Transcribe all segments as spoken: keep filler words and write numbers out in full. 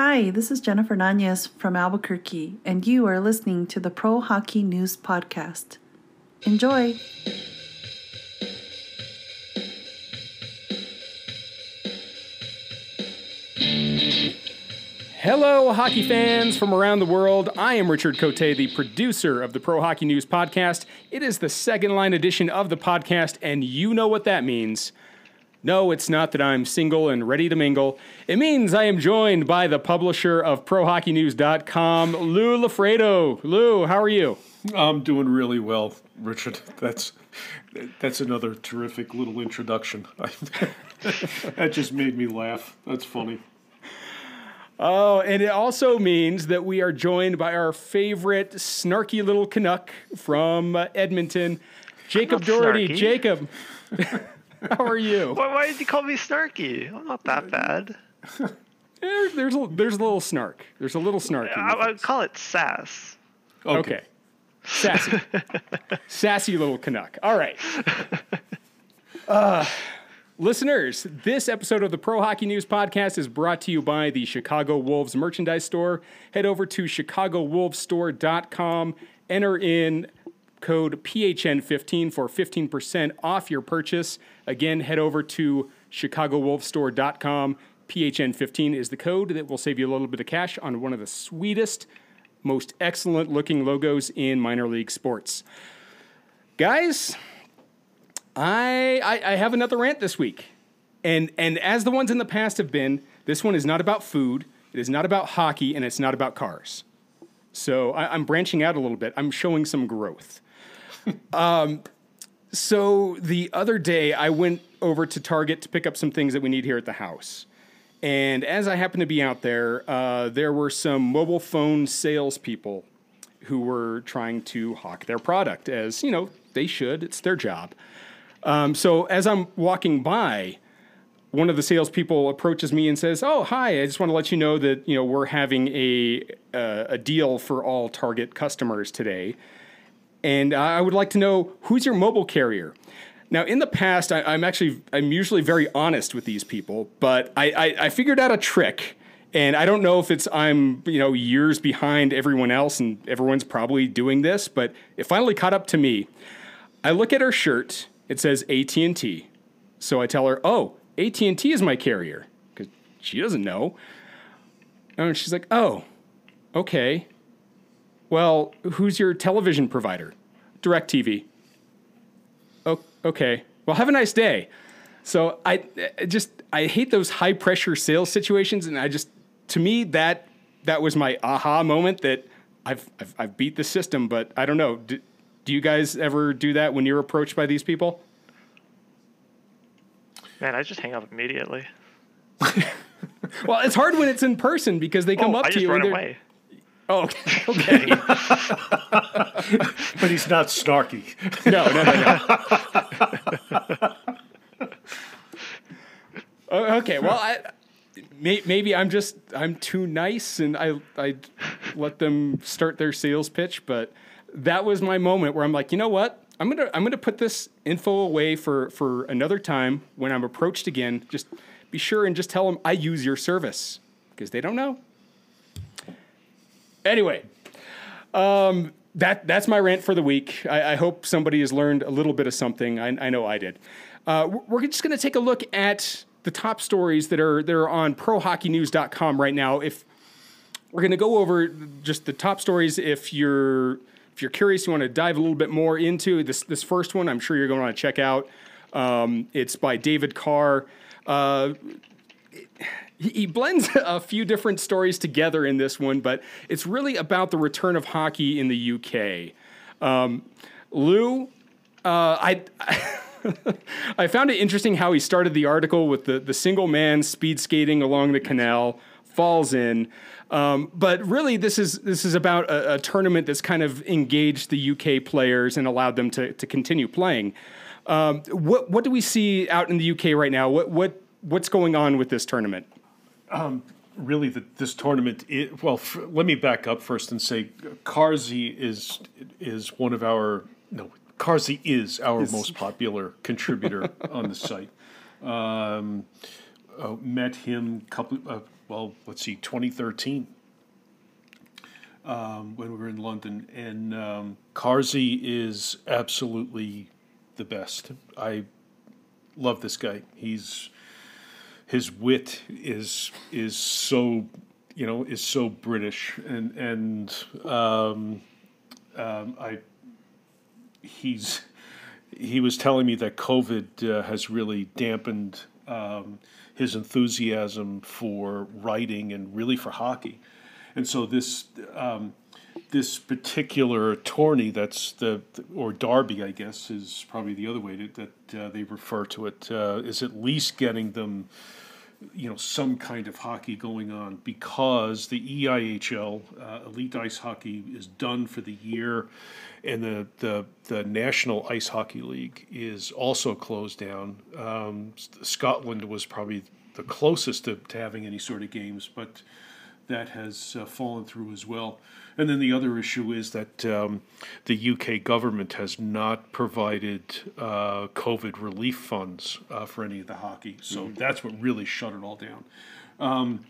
Hi, this is Jennifer Nanez from Albuquerque, and you are listening to the Pro Hockey News Podcast. Enjoy! Hello, hockey fans from around the world. I am Richard Cote, the producer of the Pro Hockey News Podcast. It is the second line edition of the podcast, and you know what that means. No, it's not that I'm single and ready to mingle. It means I am joined by the publisher of Pro Hockey News dot com, Lou LaFredo. Lou, how are you? I'm doing really well, Richard. That's that's another terrific little introduction. That just made me laugh. That's funny. Oh, and it also means that we are joined by our favorite snarky little Canuck from Edmonton, Jacob Doherty. Snarky. Jacob, how are you? Why, why did you call me snarky? I'm not that bad. There, there's, a, there's a little snark. There's a little snark. I, I would call it sass. Okay. okay. Sassy. Sassy little Canuck. All right. Uh... Listeners, this episode of the Pro Hockey News Podcast is brought to you by the Chicago Wolves merchandise store. Head over to chicago wolves store dot com, enter in code P H N fifteen for fifteen percent off your purchase. Again, head over to chicago wolves store dot com. P H N fifteen is the code that will save you a little bit of cash on one of the sweetest, most excellent looking logos in minor league sports. Guys, I, I have another rant this week, and and as the ones in the past have been, this one is not about food, it is not about hockey, and it's not about cars. So I, I'm branching out a little bit. I'm showing some growth. um, so the other day, I went over to Target to pick up some things that we need here at the house, and as I happened to be out there, uh, there were some mobile phone salespeople who were trying to hawk their product, as, you know, they should. It's their job. Um, so as I'm walking by, one of the salespeople approaches me and says, "Oh, hi, I just want to let you know that, you know, we're having a, uh, a deal for all Target customers today. And I would like to know, who's your mobile carrier?" Now, in the past, I, I'm actually, I'm usually very honest with these people, but I, I, I figured out a trick, and I don't know if it's, I'm, you know, years behind everyone else and everyone's probably doing this, but it finally caught up to me. I look at her shirt. It says A T and T. So I tell her, "Oh, A T and T is my carrier," because she doesn't know. And she's like, "Oh, okay. Well, who's your television provider?" DirecTV. "Oh, okay. Well, have a nice day." So I, I just, I hate those high pressure sales situations. And I just, to me, that, that was my aha moment that I've, I've, I've beat the system, but I don't know. D- Do you guys ever do that when you're approached by these people? Man, I just hang up immediately. Well, it's hard when it's in person because they come oh, up I to you. I just run away. Oh, okay. But he's not snarky. No, no, no, no. Okay, well, I, may, maybe I'm just, I'm too nice and I, I let them start their sales pitch, but... that was my moment where I'm like, you know what? I'm gonna I'm gonna put this info away for, for another time when I'm approached again. Just be sure and just tell them I use your service because they don't know. Anyway, um, that that's my rant for the week. I, I hope somebody has learned a little bit of something. I, I know I did. Uh, we're just gonna take a look at the top stories that are that are on pro hockey news dot com right now. If we're gonna go over just the top stories, if you're If you're curious, you want to dive a little bit more into this, this first one, I'm sure you're going to want to check out. Um, it's by David Carr. Uh, he, he blends a few different stories together in this one, but it's really about the return of hockey in the U K. Um, Lou, uh, I, I found it interesting how he started the article with the, the single man speed skating along the canal. Falls in, um, but really this is this is about a, a tournament that's kind of engaged the U K players and allowed them to to continue playing. Um, what what do we see out in the U K right now? What what what's going on with this tournament? Um, really, the, this tournament. It, well, f- let me back up first and say, Karzy is is one of our no Karzy is our is. most popular contributor on the site. Um, uh, met him couple. Uh, well, let's see, twenty thirteen, um, when we were in London. And um, Karzy is absolutely the best. I love this guy. He's his wit is is so you know is so British, and and um, um, I he's he was telling me that COVID uh, has really dampened um, his enthusiasm for writing and really for hockey, and so this um, this particular tourney that's the or derby, I guess, is probably the other way to, that uh, they refer to it, uh, is at least getting them, you know, some kind of hockey going on, because the E I H L, uh, Elite Ice Hockey, is done for the year, and the the, the National Ice Hockey League is also closed down. Um, Scotland was probably the closest to, to having any sort of games, but that has uh, fallen through as well. And then the other issue is that um, the U K government has not provided uh, COVID relief funds uh, for any of the hockey. So mm-hmm. that's what really shut it all down. Um,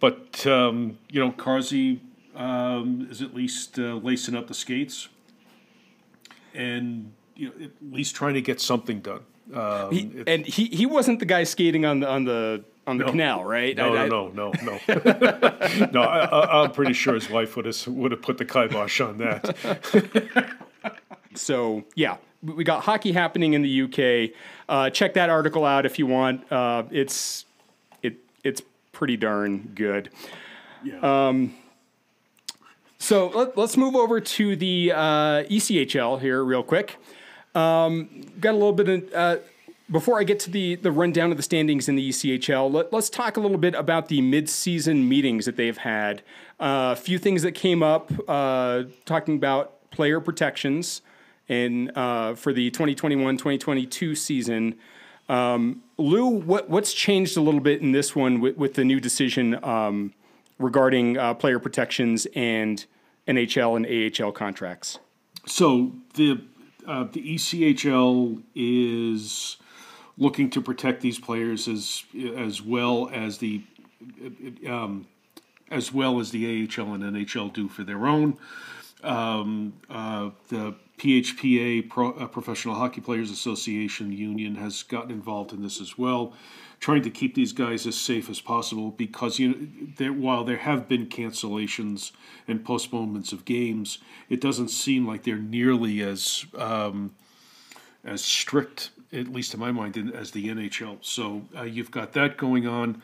but, um, you know, Karzy um, is at least uh, lacing up the skates and, you know, at least trying to get something done. Um, he, it, and he, he wasn't the guy skating on the on the... On the no. canal, right? No, I, no, no, no, no. no, I, I, I'm pretty sure his wife would have would have put the kibosh on that. So, yeah, we got hockey happening in the U K. Uh, check that article out if you want. Uh, it's it it's pretty darn good. Yeah. Um, so let, let's move over to the uh, E C H L here real quick. Um, got a little bit of. Uh, Before I get to the, the rundown of the standings in the E C H L, let, let's talk a little bit about the mid-season meetings that they've had. A uh, few things that came up, uh, talking about player protections and uh, for the twenty twenty-one twenty twenty-two season. Um, Lou, what, what's changed a little bit in this one with, with the new decision um, regarding uh, player protections and N H L and A H L contracts? So the uh, the E C H L is looking to protect these players as as well as the um, as well as the A H L and N H L do for their own. Um, uh, the P H P A, Pro, uh, Professional Hockey Players Association Union, has gotten involved in this as well, trying to keep these guys as safe as possible, because you know, there, while there have been cancellations and postponements of games, it doesn't seem like they're nearly as um, as strict, at least in my mind, as the N H L. So uh, you've got that going on.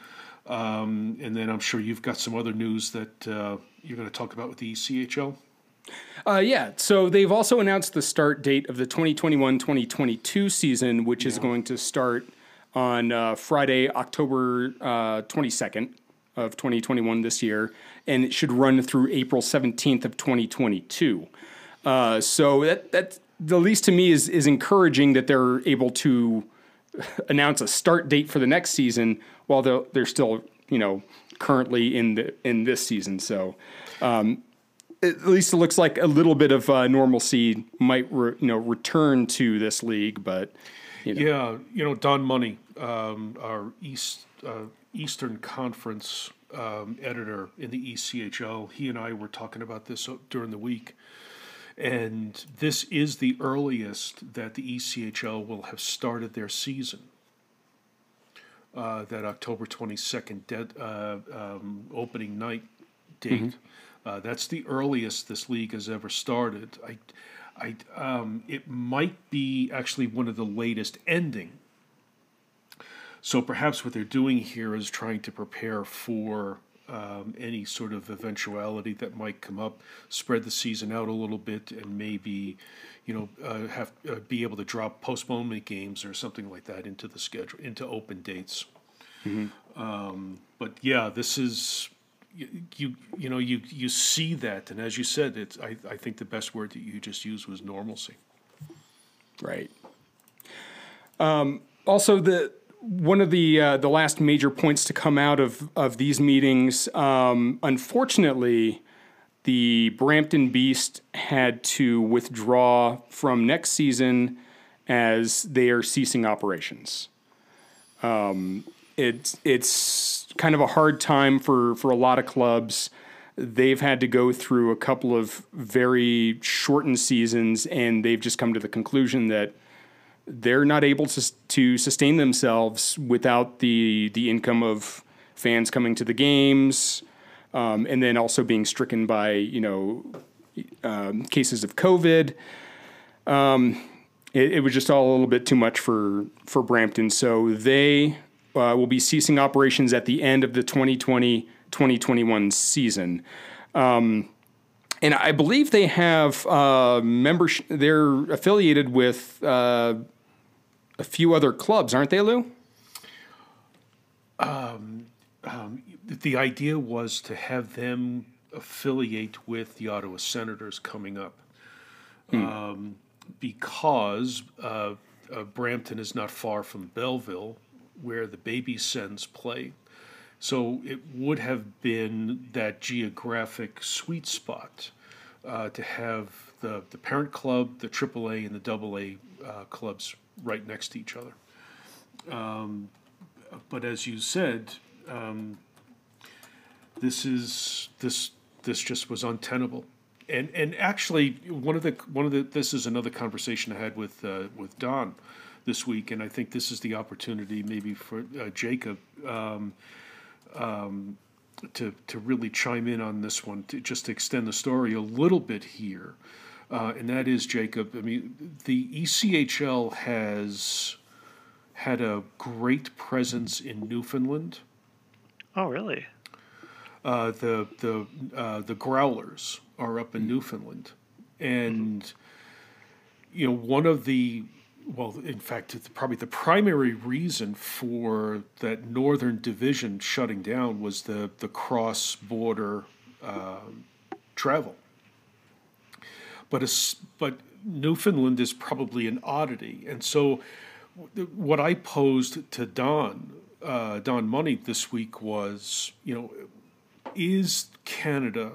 Um, and then I'm sure you've got some other news that uh, you're going to talk about with the E C H L. Uh, yeah. So they've also announced the start date of the twenty twenty-one twenty twenty-two season, which yeah. is going to start on uh, Friday, October uh, twenty-second of twenty twenty-one this year. And it should run through April seventeenth of twenty twenty-two. Uh, so that that's, the least to me is, is encouraging that they're able to announce a start date for the next season while they're, they're still, you know, currently in the, in this season. So, um, at least it looks like a little bit of uh, normalcy might, re, you know, return to this league, but you know. Yeah, you know, Don Money, um, our East, uh, Eastern Conference, um, editor in the E C H L, he and I were talking about this during the week. And this is the earliest that the E C H L will have started their season. Uh, that October twenty-second de- uh, um, opening night date. Mm-hmm. Uh, that's the earliest this league has ever started. I, I, um, it might be actually one of the latest ending. So perhaps what they're doing here is trying to prepare for Um, any sort of eventuality that might come up, spread the season out a little bit, and maybe, you know, uh, have uh, be able to drop postponement games or something like that into the schedule, into open dates. Mm-hmm. Um, but yeah, this is you, you you know you you see that, and as you said, it's I I think the best word that you just used was normalcy. Right. Um, also the. One of the uh, the last major points to come out of, of these meetings, um, unfortunately, the Brampton Beast had to withdraw from next season as they are ceasing operations. Um, it's it's kind of a hard time for, for a lot of clubs. They've had to go through a couple of very shortened seasons, and they've just come to the conclusion that they're not able to to sustain themselves without the the income of fans coming to the games, um, and then also being stricken by, you know, um, cases of COVID. Um, it, it was just all a little bit too much for, for Brampton. So they uh, will be ceasing operations at the end of the twenty twenty twenty twenty-one season. Um, and I believe they have uh, membership. They're affiliated with uh, a few other clubs, aren't they, Lou? Um, um, the idea was to have them affiliate with the Ottawa Senators coming up, hmm. um, because uh, uh, Brampton is not far from Belleville, where the Baby Sens play. So it would have been that geographic sweet spot uh, to have the, the parent club, the triple A, and the double A uh, clubs right next to each other. Um, but as you said, um, this is this this just was untenable, and and actually one of the one of the this is another conversation I had with uh, with Don this week, and I think this is the opportunity maybe for uh, Jacob. Um, Um, to to really chime in on this one, to just extend the story a little bit here, uh, and that is, Jacob, I mean, the E C H L has had a great presence in Newfoundland. Oh, really? Uh, the the uh, the Growlers are up in Newfoundland, and mm-hmm. you know, one of the. Well, in fact, probably the primary reason for that northern division shutting down was the, the cross-border uh, travel. But a, but Newfoundland is probably an oddity. And so what I posed to Don, uh, Don Money this week was, you know, is Canada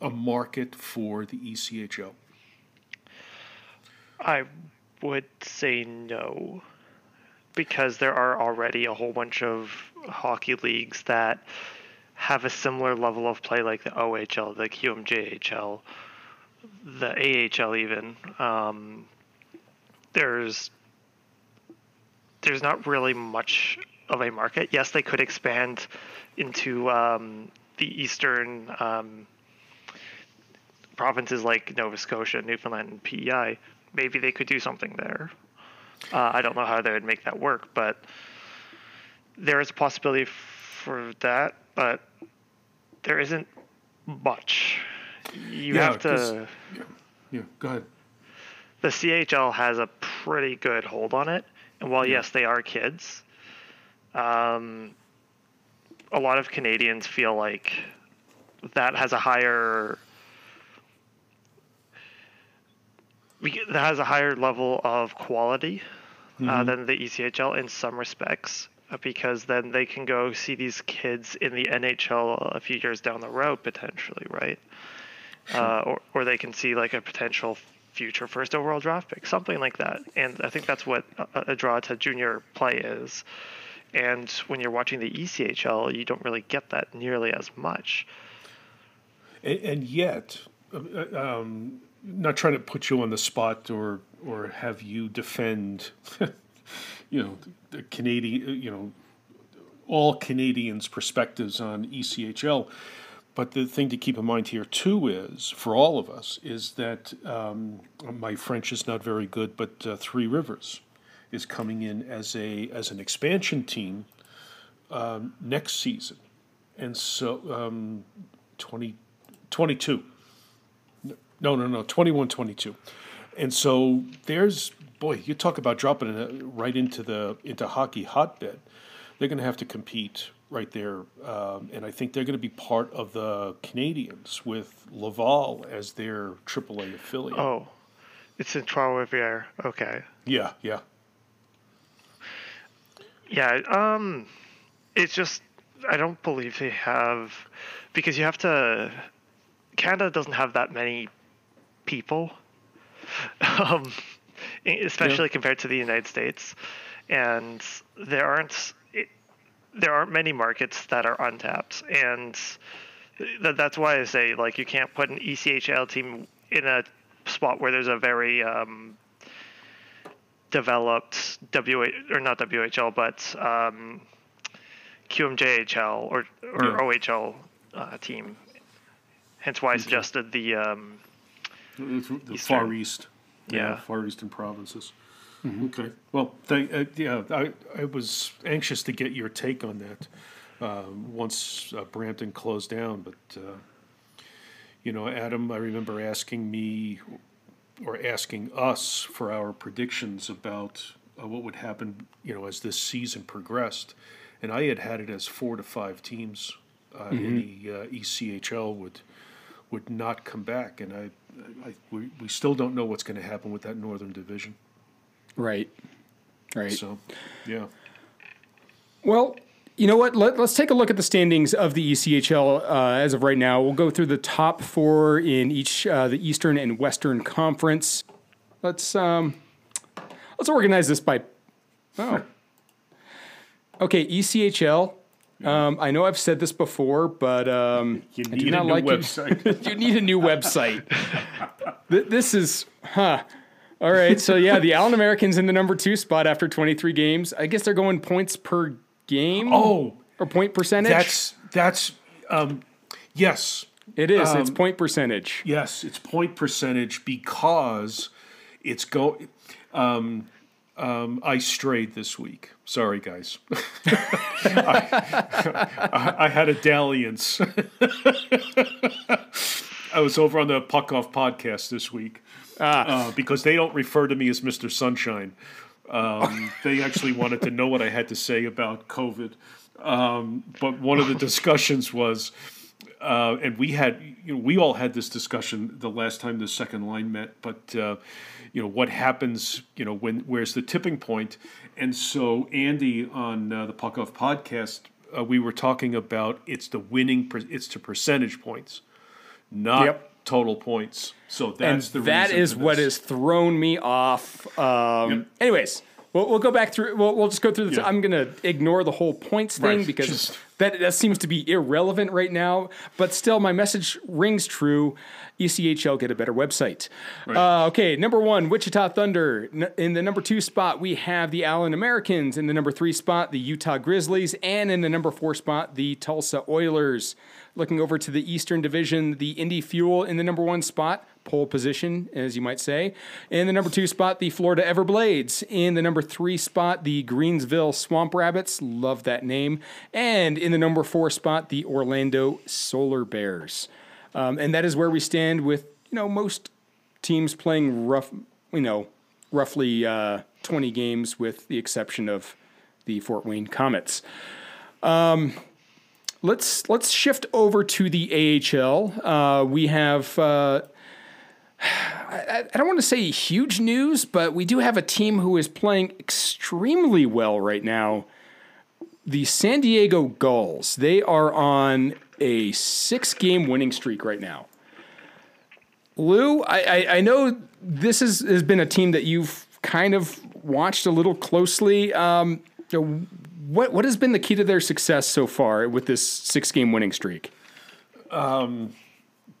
a market for the E C H L? I would say no, because there are already a whole bunch of hockey leagues that have a similar level of play, like the O H L, the Q M J H L, the A H L even. Um, there's there's not really much of a market. Yes, they could expand into um, the eastern um, provinces like Nova Scotia, Newfoundland, and P E I. Maybe they could do something there. Uh, I don't know how they would make that work, but there is a possibility for that, but there isn't much. You yeah, have to... Yeah, yeah, go ahead. The C H L has a pretty good hold on it, and while, yeah. yes, they are kids, um, a lot of Canadians feel like that has a higher... That has a higher level of quality uh, mm-hmm. than the E C H L in some respects, because then they can go see these kids in the N H L a few years down the road, potentially, right? Sure. Uh, or, or they can see like a potential future first overall draft pick, something like that. And I think that's what a, a draw to junior play is. And when you're watching the E C H L, you don't really get that nearly as much. And, and yet... Um... Not trying to put you on the spot or or have you defend, you know, the Canadian, you know, all Canadians' perspectives on E C H L, but the thing to keep in mind here too is for all of us is that um, my French is not very good, but uh, Three Rivers is coming in as a as an expansion team um, next season, and so um, twenty twenty-two. No, no, no, twenty-one twenty-two. And so there's, boy, you talk about dropping it right into the into hockey hotbed. They're going to have to compete right there. Um, and I think they're going to be part of the Canadians with Laval as their triple A affiliate. Oh, it's in Trois-Rivières. Okay. Yeah, yeah. Yeah, um, it's just, I don't believe they have, because you have to, Canada doesn't have that many people, um, especially yeah. compared to the United States, and there aren't it, there aren't many markets that are untapped, and th- that's why I say, like, you can't put an E C H L team in a spot where there's a very um, developed W or not W H L, but um, Q M J H L or or yeah. O H L uh, team. Hence why I suggested the um, the, the far east, yeah, yeah, far eastern provinces. Mm-hmm. Okay. Well, thank, uh, yeah, I, I was anxious to get your take on that uh, once uh, Brampton closed down. But, uh, you know, Adam, I remember asking me or asking us for our predictions about uh, what would happen, you know, as this season progressed. And I had had it as four to five teams uh, mm-hmm. in the uh, E C H L would would not come back. And I, I we, we still don't know what's going to happen with that Northern Division. Right, right. So, yeah. Well, you know what? Let, let's take a look at the standings of the E C H L uh, as of right now. We'll go through the top four in each uh, the Eastern and Western Conference. Let's um, let's organize this by. Oh. Okay, E C H L. Um, I know I've said this before, but um, you need I do not a new like website. You, you need a new website. This is huh. All right, so yeah, the Allen Americans in the number two spot after twenty-three games. I guess they're going points per game. Oh, or point percentage. That's that's um, yes, it is. Um, it's point percentage. Yes, it's point percentage because it's go. Um, um, I strayed this week. Sorry, guys. I, I, I had a dalliance. I was over on the Puck Off podcast this week. Ah. Uh, because they don't refer to me as Mister Sunshine. Um, they actually wanted to know what I had to say about COVID. Um, but one of the discussions was, uh, and we had, you know, we all had this discussion the last time the second line met. But uh, you know, what happens? You know, when where's the tipping point? And so Andy on uh, the Puck Off podcast, uh, we were talking about it's the winning, per- it's the percentage points, not. Yep. Total points. So that's and the that reason. That is what has thrown me off. Um, yep. Anyways, we'll, we'll go back through. We'll, we'll just go through this. Yeah. I'm going to ignore the whole points thing right. because just. that that seems to be irrelevant right now. But still, my message rings true. E C H L, get a better website. Right. Uh, okay, number one, Wichita Thunder. In the number two spot, we have the Allen Americans. In the number three spot, the Utah Grizzlies. And in the number four spot, the Tulsa Oilers. Looking over to the Eastern Division, the Indy Fuel in the number one spot, pole position, as you might say. In the number two spot, the Florida Everblades. In the number three spot, the Greensville Swamp Rabbits. Love that name. And in the number four spot, the Orlando Solar Bears. Um, and that is where we stand with, you know, most teams playing rough, you know, roughly uh, twenty games with the exception of the Fort Wayne Comets. Um Let's let's shift over to the A H L. Uh, we have, uh, I, I don't want to say huge news, but we do have a team who is playing extremely well right now. The San Diego Gulls. They are on a six-game winning streak right now. Lou, I, I, I know this is, has been a team that you've kind of watched a little closely. Um, you know, What what has been the key to their success so far with this six-game winning streak? Um,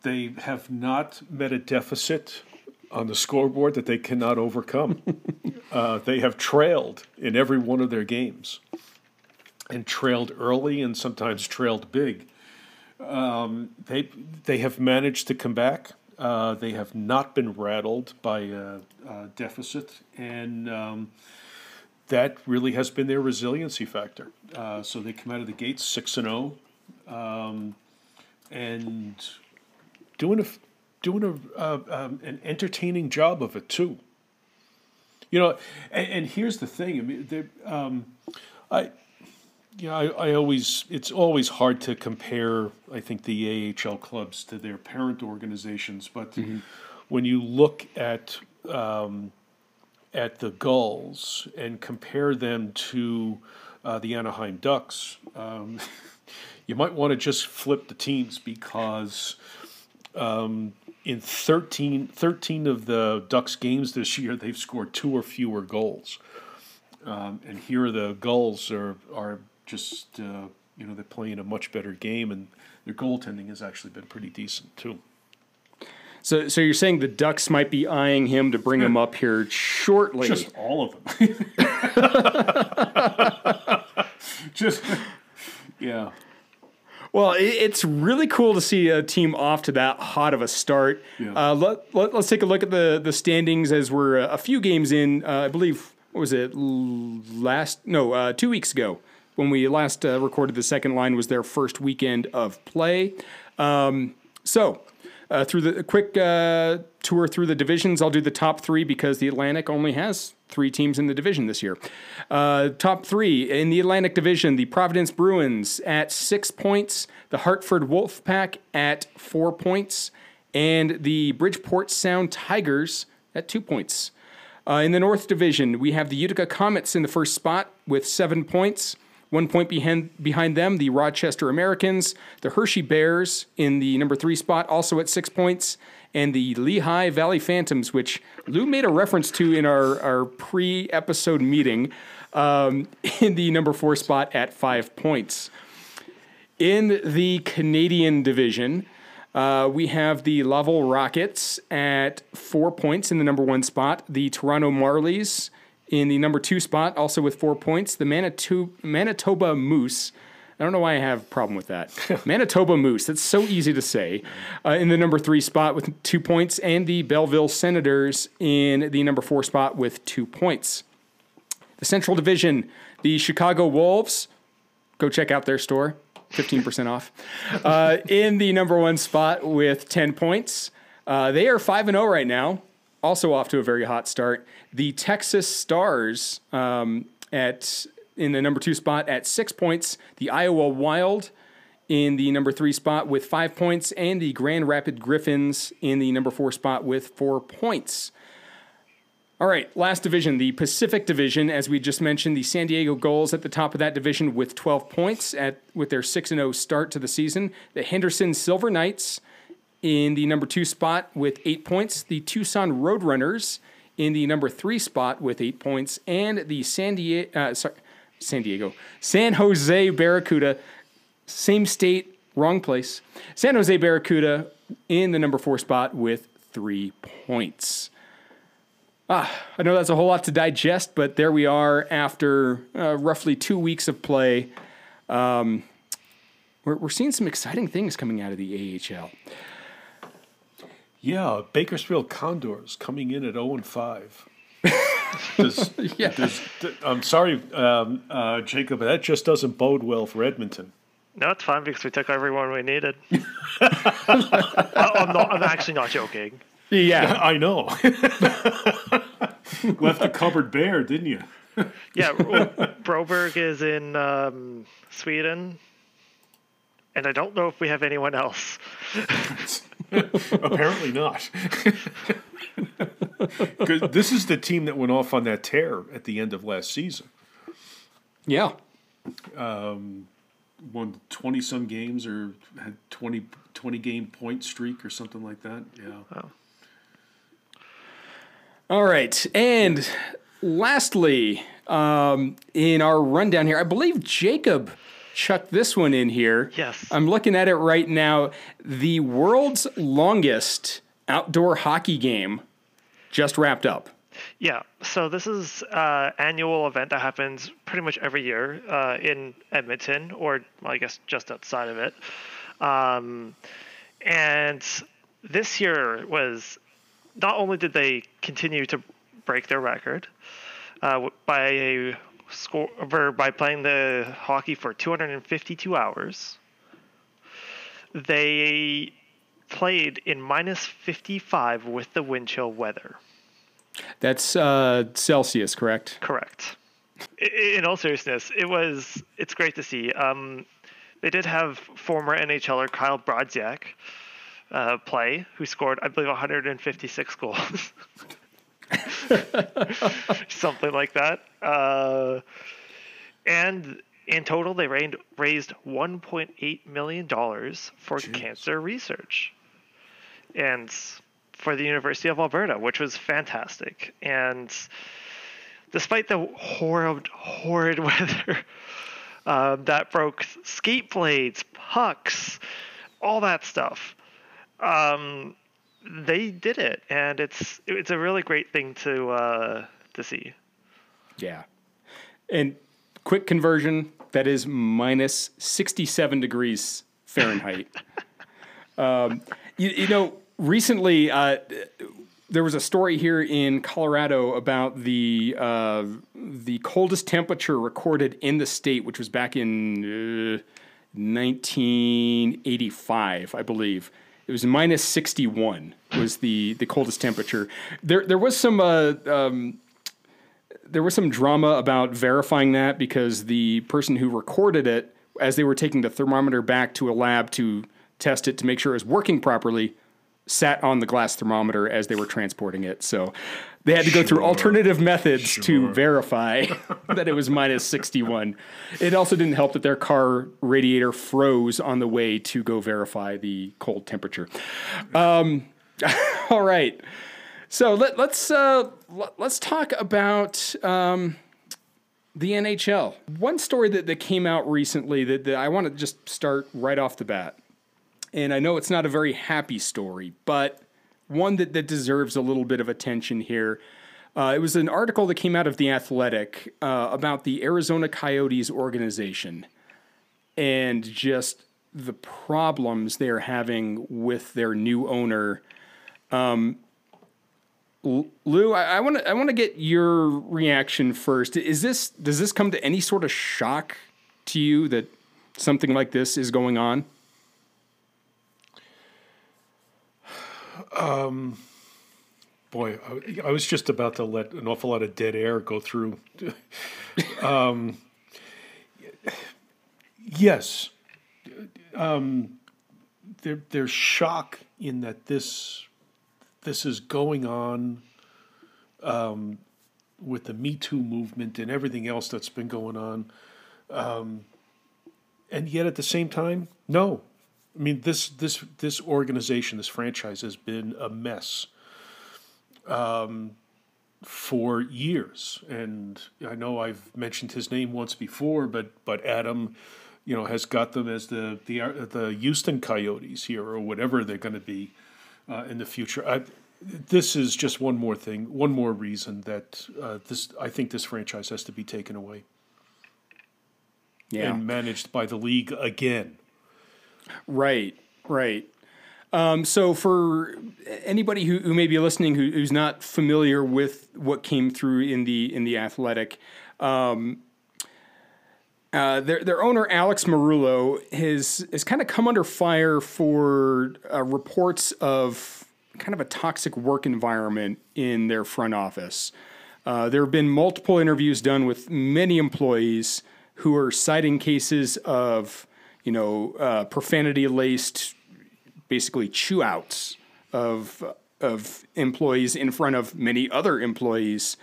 they have not met a deficit on the scoreboard that they cannot overcome. uh, they have trailed in every one of their games and trailed early and sometimes trailed big. Um, they, they have managed to come back. Uh, they have not been rattled by a, a deficit and um, – that really has been their resiliency factor. Uh, so they come out of the gates six and zero, um, and doing a doing a uh, um, an entertaining job of it too. You know, and, and here's the thing. I mean, um, I you know, I, I always it's always hard to compare. I think the A H L clubs to their parent organizations, but mm-hmm. when you look at um, at the Gulls and compare them to uh, the Anaheim Ducks, um, you might want to just flip the teams because um, in thirteen, thirteen of the Ducks games this year, they've scored two or fewer goals. Um, and here the Gulls are, are just uh, you know, they're playing a much better game, and their goaltending has actually been pretty decent too. So, so you're saying the Ducks might be eyeing him to bring yeah. him up here shortly? Just all of them. Just, yeah. Well, it's really cool to see a team off to that hot of a start. Yeah. Uh, let, let, let's take a look at the, the standings as we're a few games in. Uh, I believe, what was it, last, no, uh, two weeks ago when we last uh, recorded the second line was their first weekend of play. Um, so uh, through the quick uh, tour through the divisions, I'll do the top three because the Atlantic only has three teams in the division this year. Uh, top three in the Atlantic Division, the Providence Bruins at six points, the Hartford Wolfpack at four points, and the Bridgeport Sound Tigers at two points. Uh, in the North Division, we have the Utica Comets in the first spot with seven points. One point behind, behind them, the Rochester Americans, the Hershey Bears in the number three spot, also at six points, and the Lehigh Valley Phantoms, which Lou made a reference to in our, our pre-episode meeting, um, in the number four spot at five points. In the Canadian division, uh, we have the Laval Rockets at four points in the number one spot, the Toronto Marlies in the number two spot, also with four points, the Manito- Manitoba Moose, I don't know why I have a problem with that. Manitoba Moose, that's so easy to say, uh, in the number three spot with two points, and the Belleville Senators in the number four spot with two points. The Central Division, the Chicago Wolves, go check out their store, fifteen percent off, uh, in the number one spot with ten points. Uh, they are five and oh right now, also off to a very hot start. The Texas Stars um, at... in the number two spot at six points, the Iowa Wild in the number three spot with five points, and the Grand Rapids Griffins in the number four spot with four points. All right, last division, the Pacific Division. As we just mentioned, the San Diego Gulls at the top of that division with twelve points at with their six and oh start to the season. The Henderson Silver Knights in the number two spot with eight points. The Tucson Roadrunners in the number three spot with eight points. And the San Diego... Uh, sorry, San Diego. San Jose Barracuda, same state, wrong place. San Jose Barracuda in the number four spot with three points. Ah, I know that's a whole lot to digest, but there we are after uh, roughly two weeks of play. Um, we're, we're seeing some exciting things coming out of the A H L. Yeah, Bakersfield Condors coming in at oh and five. does, yeah. does, does, I'm sorry, um, uh, Jacob, but that just doesn't bode well for Edmonton. No, it's fine because we took everyone we needed. I, I'm not. I'm actually not joking. Yeah, I know. Left the cupboard bare, didn't you? Yeah, well, Broberg is in um, Sweden, and I don't know if we have anyone else. Apparently not. This is the team that went off on that tear at the end of last season. Yeah. Um, won twenty-some games or had twenty, twenty-game point streak or something like that. Yeah. Wow. All right. And lastly, um, in our rundown here, I believe Jacob chucked this one in here. Yes. I'm looking at it right now. The world's longest outdoor hockey game just wrapped up. Yeah, so this is an uh, annual event that happens pretty much every year uh, in Edmonton, or well, I guess just outside of it. Um, and this year was, not only did they continue to break their record uh, by a score or by playing the hockey for two hundred fifty-two hours, they played in minus fifty-five with the wind chill weather. That's uh, Celsius, correct? Correct. In all seriousness, it was, it's great to see. Um, they did have former N H L er Kyle Brodziak uh, play, who scored, I believe, one hundred fifty-six goals. Something like that. Uh, and in total, they raised one point eight million dollars for Jeez. cancer research. And for the University of Alberta, which was fantastic. And despite the horrid, horrid weather, Uh, that broke skate blades, pucks, all that stuff. Um, they did it, and it's it's a really great thing to uh, to see. Yeah, and quick conversion, that is minus sixty-seven degrees Fahrenheit. um, you, you know, recently uh, there was a story here in Colorado about the uh, the coldest temperature recorded in the state, which was back in uh, nineteen eighty-five, I believe. It was minus sixty-one was the, the coldest temperature. There there was some uh, um, there was some drama about verifying that, because the person who recorded it, as they were taking the thermometer back to a lab to test it to make sure it was working properly, sat on the glass thermometer as they were transporting it. So they had to go sure. through alternative methods sure. to verify that it was minus sixty-one. It also didn't help that their car radiator froze on the way to go verify the cold temperature. Um, all right. So let, let's, uh, let, let's talk about um, the N H L. One story that, that came out recently that, that I want to just start right off the bat. And I know it's not a very happy story, but one that, that deserves a little bit of attention here. Uh, it was an article that came out of The Athletic uh, about the Arizona Coyotes organization and just the problems they're having with their new owner. Um, Lou, I want to I want to get your reaction first. Is this does this come to any sort of shock to you that something like this is going on? Um, boy, I, I was just about to let an awful lot of dead air go through. um, yes, um, there, there's shock in that this, this is going on, um, with the Me Too movement and everything else that's been going on. Um, and yet at the same time, no. I mean, this this this organization, this franchise has been a mess um, for years. And I know I've mentioned his name once before, but but Adam, you know, has got them as the the the Houston Coyotes here, or whatever they're going to be uh, in the future. I, this is just one more thing, one more reason that uh, this I think this franchise has to be taken away yeah. and managed by the league again. Right, right. Um, so for anybody who, who may be listening who, who's not familiar with what came through in the in the Athletic, um, uh, their their owner Alex Marullo has has kind of come under fire for uh, reports of kind of a toxic work environment in their front office. Uh, there have been multiple interviews done with many employees who are citing cases of, you know, uh, profanity-laced, basically chew-outs of of employees in front of many other employees,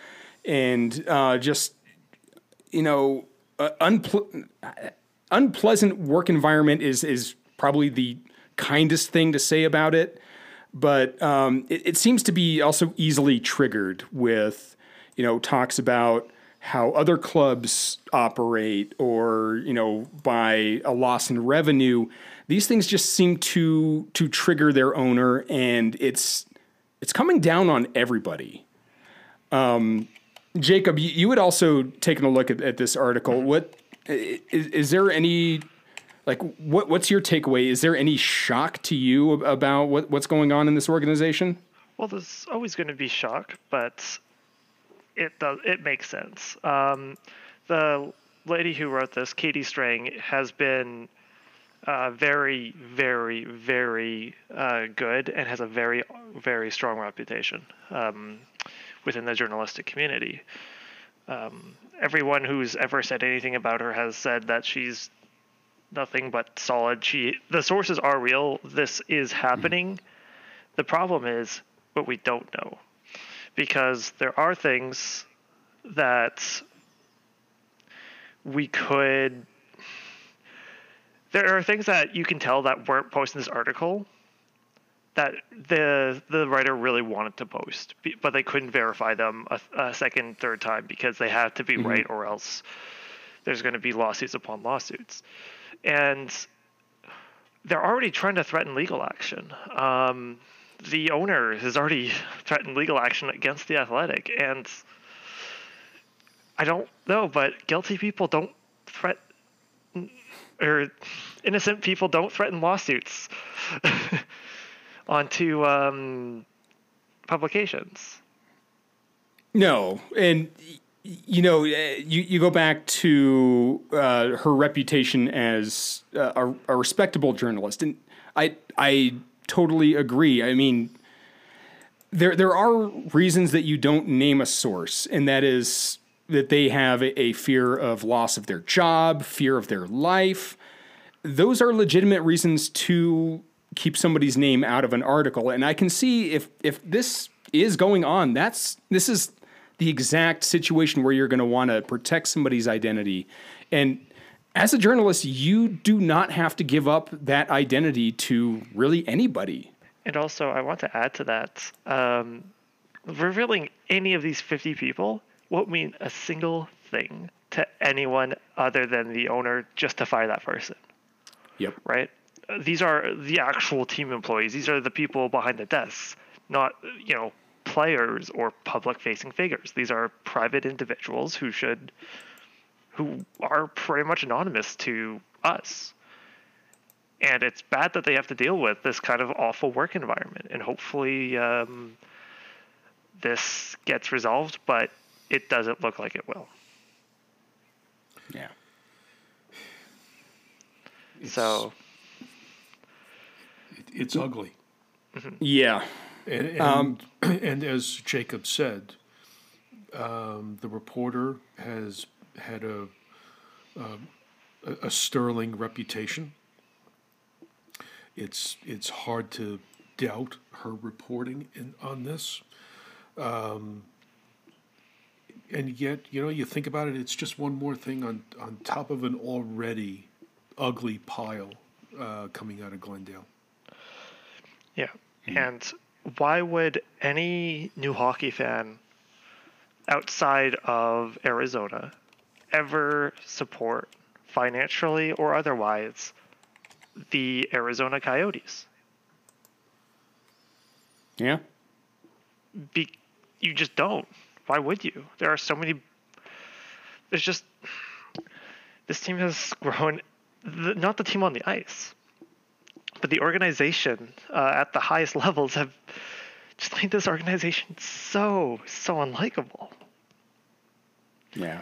and uh, just, you know, uh, unple- unpleasant work environment is is probably the kindest thing to say about it, but um, it, it seems to be also easily triggered with, you know, talks about how other clubs operate, or, you know, by a loss in revenue. These things just seem to to trigger their owner, and it's it's coming down on everybody. Um, Jacob, you, you had also taken a look at, at this article. What is, is there any like what what's your takeaway? Is there any shock to you about what, what's going on in this organization? Well, there's always going to be shock, but it does. It makes sense. Um, the lady who wrote this, Katie Strang, has been uh, very, very, very uh, good and has a very, very strong reputation um, within the journalistic community. Um, everyone who's ever said anything about her has said that she's nothing but solid. She, the sources are real. This is happening. Mm-hmm. The problem is what we don't know, because there are things that we could, there are things that you can tell that weren't posted in this article that the the writer really wanted to post, but they couldn't verify them a, a second, third time because they had to be mm-hmm. right, or else there's going to be lawsuits upon lawsuits. And they're already trying to threaten legal action. Um, the owner has already threatened legal action against The Athletic. And I don't know, but guilty people don't threaten, or innocent people don't threaten lawsuits onto um, publications. No. And, you know, you, you go back to uh, her reputation as uh, a, a respectable journalist. And I, I totally agree. I mean, there, there are reasons that you don't name a source, and that is that they have a, a fear of loss of their job, fear of their life. Those are legitimate reasons to keep somebody's name out of an article. And I can see if, if this is going on, that's, this is the exact situation where you're going to want to protect somebody's identity. And as a journalist, you do not have to give up that identity to really anybody. And also, I want to add to that, um, revealing any of these fifty people won't mean a single thing to anyone other than the owner just to fire that person. Yep. Right? These are the actual team employees. These are the people behind the desks, not, you know, players or public-facing figures. These are private individuals who should, who are pretty much anonymous to us. And it's bad that they have to deal with this kind of awful work environment. And hopefully um, this gets resolved, but it doesn't look like it will. Yeah. It's, so. It, it's ugly. Mm-hmm. Yeah. And, and, um, and as Jacob said, um, the reporter has had a, a a sterling reputation. It's it's hard to doubt her reporting in, on this, um, and yet you know you think about it, it's just one more thing on on top of an already ugly pile uh, coming out of Glendale. Yeah, mm-hmm. And why would any new hockey fan outside of Arizona ever support, financially or otherwise, the Arizona Coyotes? Yeah. Be- you just don't. Why would you? There are so many... There's just... This team has grown... The, not the team on the ice, but the organization uh, at the highest levels have just made this organization so, so unlikable. Yeah.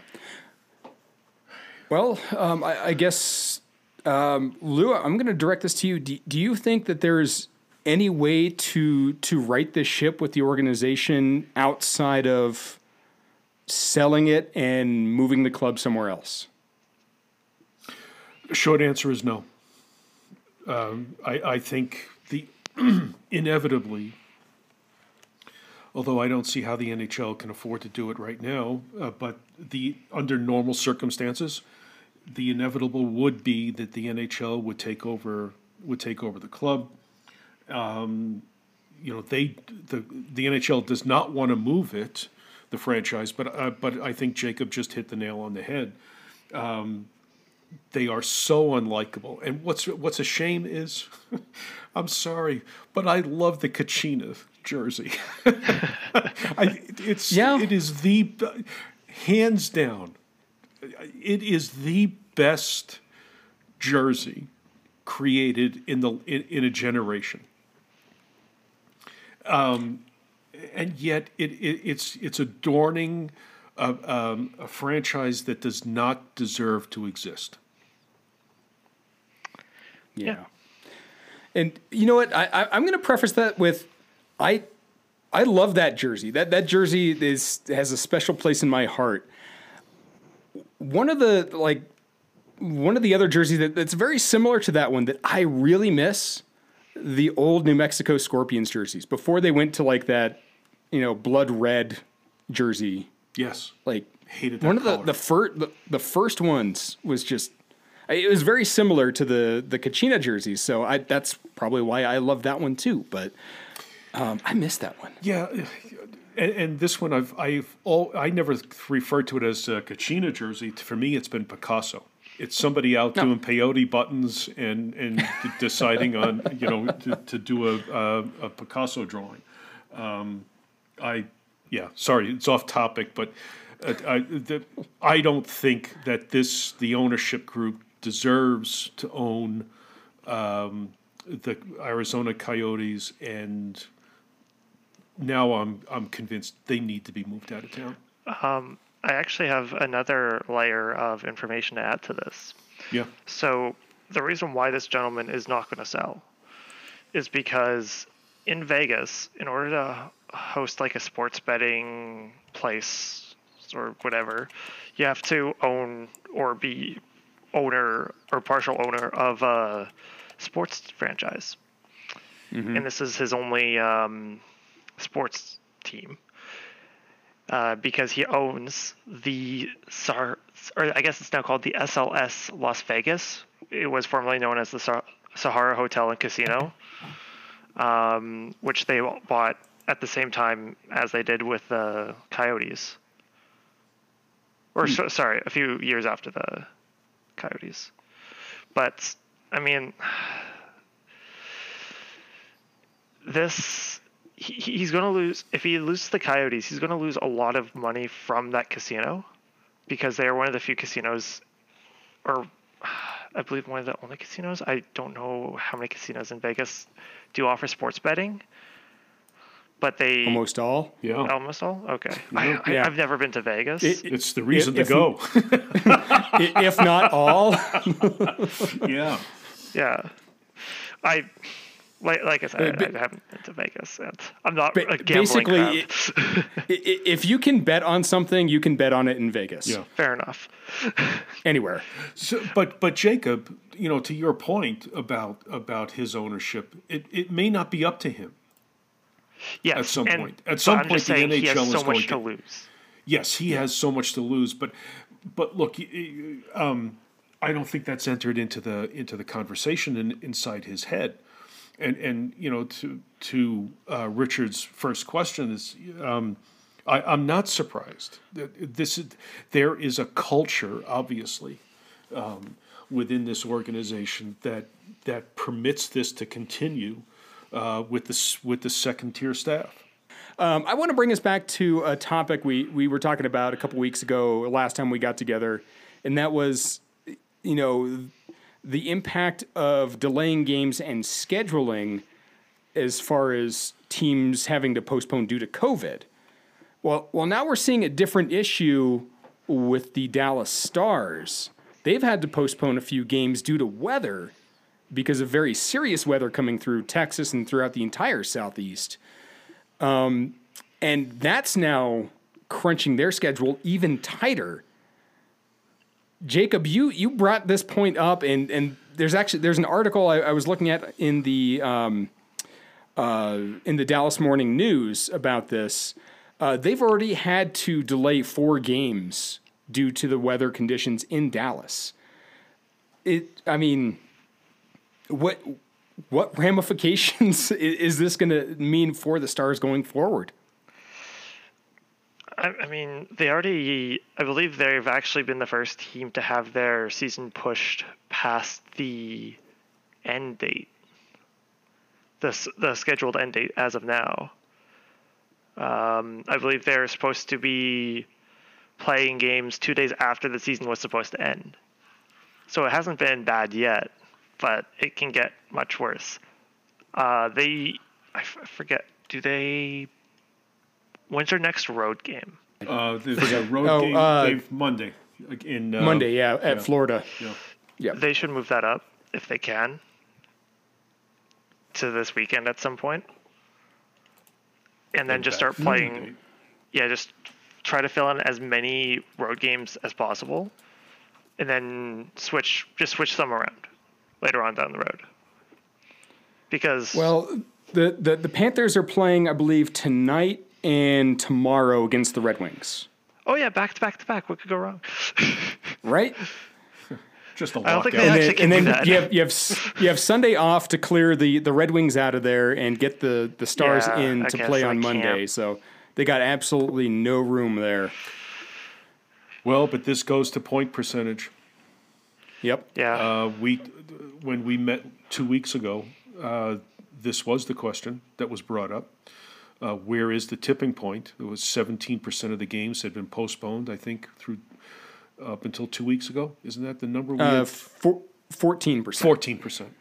Well, um, I, I guess, um, Lou, I'm going to direct this to you. Do, do you think that there's any way to to right this ship with the organization outside of selling it and moving the club somewhere else? Short answer is no. Um, I, I think the inevitably, although I don't see how the N H L can afford to do it right now, uh, but the under normal circumstances, the inevitable would be that the N H L would take over would take over the club. Um, you know, they the the N H L does not want to move it, the franchise, but uh, but I think Jacob just hit the nail on the head. Um, They are so unlikable, and what's what's a shame is, I'm sorry, but I love the Kachina jersey. I, it's yeah. It is the hands down. It is the best jersey created in the in, in a generation. Um, and yet it, it it's it's adorning. A, um, a franchise that does not deserve to exist. Yeah. yeah. And you know what? I, I, I'm going to preface that with, I I love that jersey. That that jersey is has a special place in my heart. One of the like one of the other jerseys that, that's very similar to that one that I really miss, the old New Mexico Scorpions jerseys before they went to like that, you know, blood red jersey. Yes. Like hated that one of the, the first, the, the first ones was just, it was very similar to the, the Kachina jersey. So I, that's probably why I love that one too, but, um, I missed that one. Yeah. And, and this one, I've I've all I never referred to it as a Kachina jersey. For me, it's been Picasso. It's somebody out no. doing peyote buttons and and deciding on you know to, to do a, a a Picasso drawing. Um, I yeah, sorry, it's off topic, but uh, I the, I don't think that this the ownership group deserves to own um, the Arizona Coyotes, and now I'm I'm convinced they need to be moved out of town. Um, I actually have another layer of information to add to this. Yeah. So the reason why this gentleman is not going to sell is because in Vegas, in order to host like a sports betting place or whatever, you have to own or be owner or partial owner of a sports franchise. Mm-hmm. And this is his only um, sports team. Uh, because he owns the S A R, or I guess it's now called the S L S Las Vegas. It was formerly known as the Sah- Sahara Hotel and Casino, um, which they bought at the same time as they did with the Coyotes. Or hmm. so, sorry, a few years after the Coyotes. But I mean, this. He's going to lose, if he loses the Coyotes, he's going to lose a lot of money from that casino because they are one of the few casinos, or I believe one of the only casinos. I don't know how many casinos in Vegas do offer sports betting, but they... Almost all? Yeah. Almost all? Okay. Yeah. I, I, I've never been to Vegas. It, it, it's the reason if, to go. If not all. Yeah. Yeah. I... Like, like I said, uh, I haven't been to Vegas, and I'm not ba- a gambling crowd. Basically, if you can bet on something, you can bet on it in Vegas. Yeah. Fair enough. Anywhere. So, but but Jacob, you know, to your point about about his ownership, it, it may not be up to him. Yes. At some and, point, at some I'm point, the N H L he has is so much going to lose. Yes, he yeah. has so much to lose. But but look, um, I don't think that's entered into the into the conversation in, inside his head. And and you know to to uh, Richard's first question is um, I, I'm not surprised that this is, there is a culture obviously um, within this organization that that permits this to continue uh, with this with the second tier staff. Um, I want to bring us back to a topic we we were talking about a couple weeks ago last time we got together, and that was you know. the impact of delaying games and scheduling as far as teams having to postpone due to COVID. Well, well, now we're seeing a different issue with the Dallas Stars. They've had to postpone a few games due to weather because of very serious weather coming through Texas and throughout the entire Southeast. Um, and that's now crunching their schedule even tighter. Jacob, you, you brought this point up, and, and there's actually there's an article I, I was looking at in the um, uh, in the Dallas Morning News about this. Uh, they've already had to delay four games due to the weather conditions in Dallas. It, I mean, what what ramifications is this going to mean for the Stars going forward? I mean, they already, I believe they've actually been the first team to have their season pushed past the end date, the, the scheduled end date as of now. Um, I believe they're supposed to be playing games two days after the season was supposed to end. So it hasn't been bad yet, but it can get much worse. Uh, they, I f- forget, do they... When's their next road game? Uh, there's a road oh, game uh, Monday. In, uh, Monday, yeah, at yeah. Florida. Yeah. yeah, They should move that up, if they can, to this weekend at some point. And then okay. just start playing. Mm-hmm. Yeah, just try to fill in as many road games as possible. And then switch, just switch some around later on down the road. Because... Well, the, the, the Panthers are playing, I believe, tonight. And tomorrow against the Red Wings. Oh, yeah, back to back to back. What could go wrong? Right? Just a lot. I don't think they actually can do that. And then you have, you have, you have Sunday off to clear the, the Red Wings out of there and get the, the Stars yeah, in to okay, play so on Monday. Camp. So They got absolutely no room there. Well, but this goes to point percentage. Yep. Yeah. Uh, we when we met two weeks ago, uh, this was the question that was brought up. Uh, where is the tipping point? It was seventeen percent of the games had been postponed, I think, through up until two weeks ago. Isn't that the number? We uh, four, fourteen percent. fourteen percent.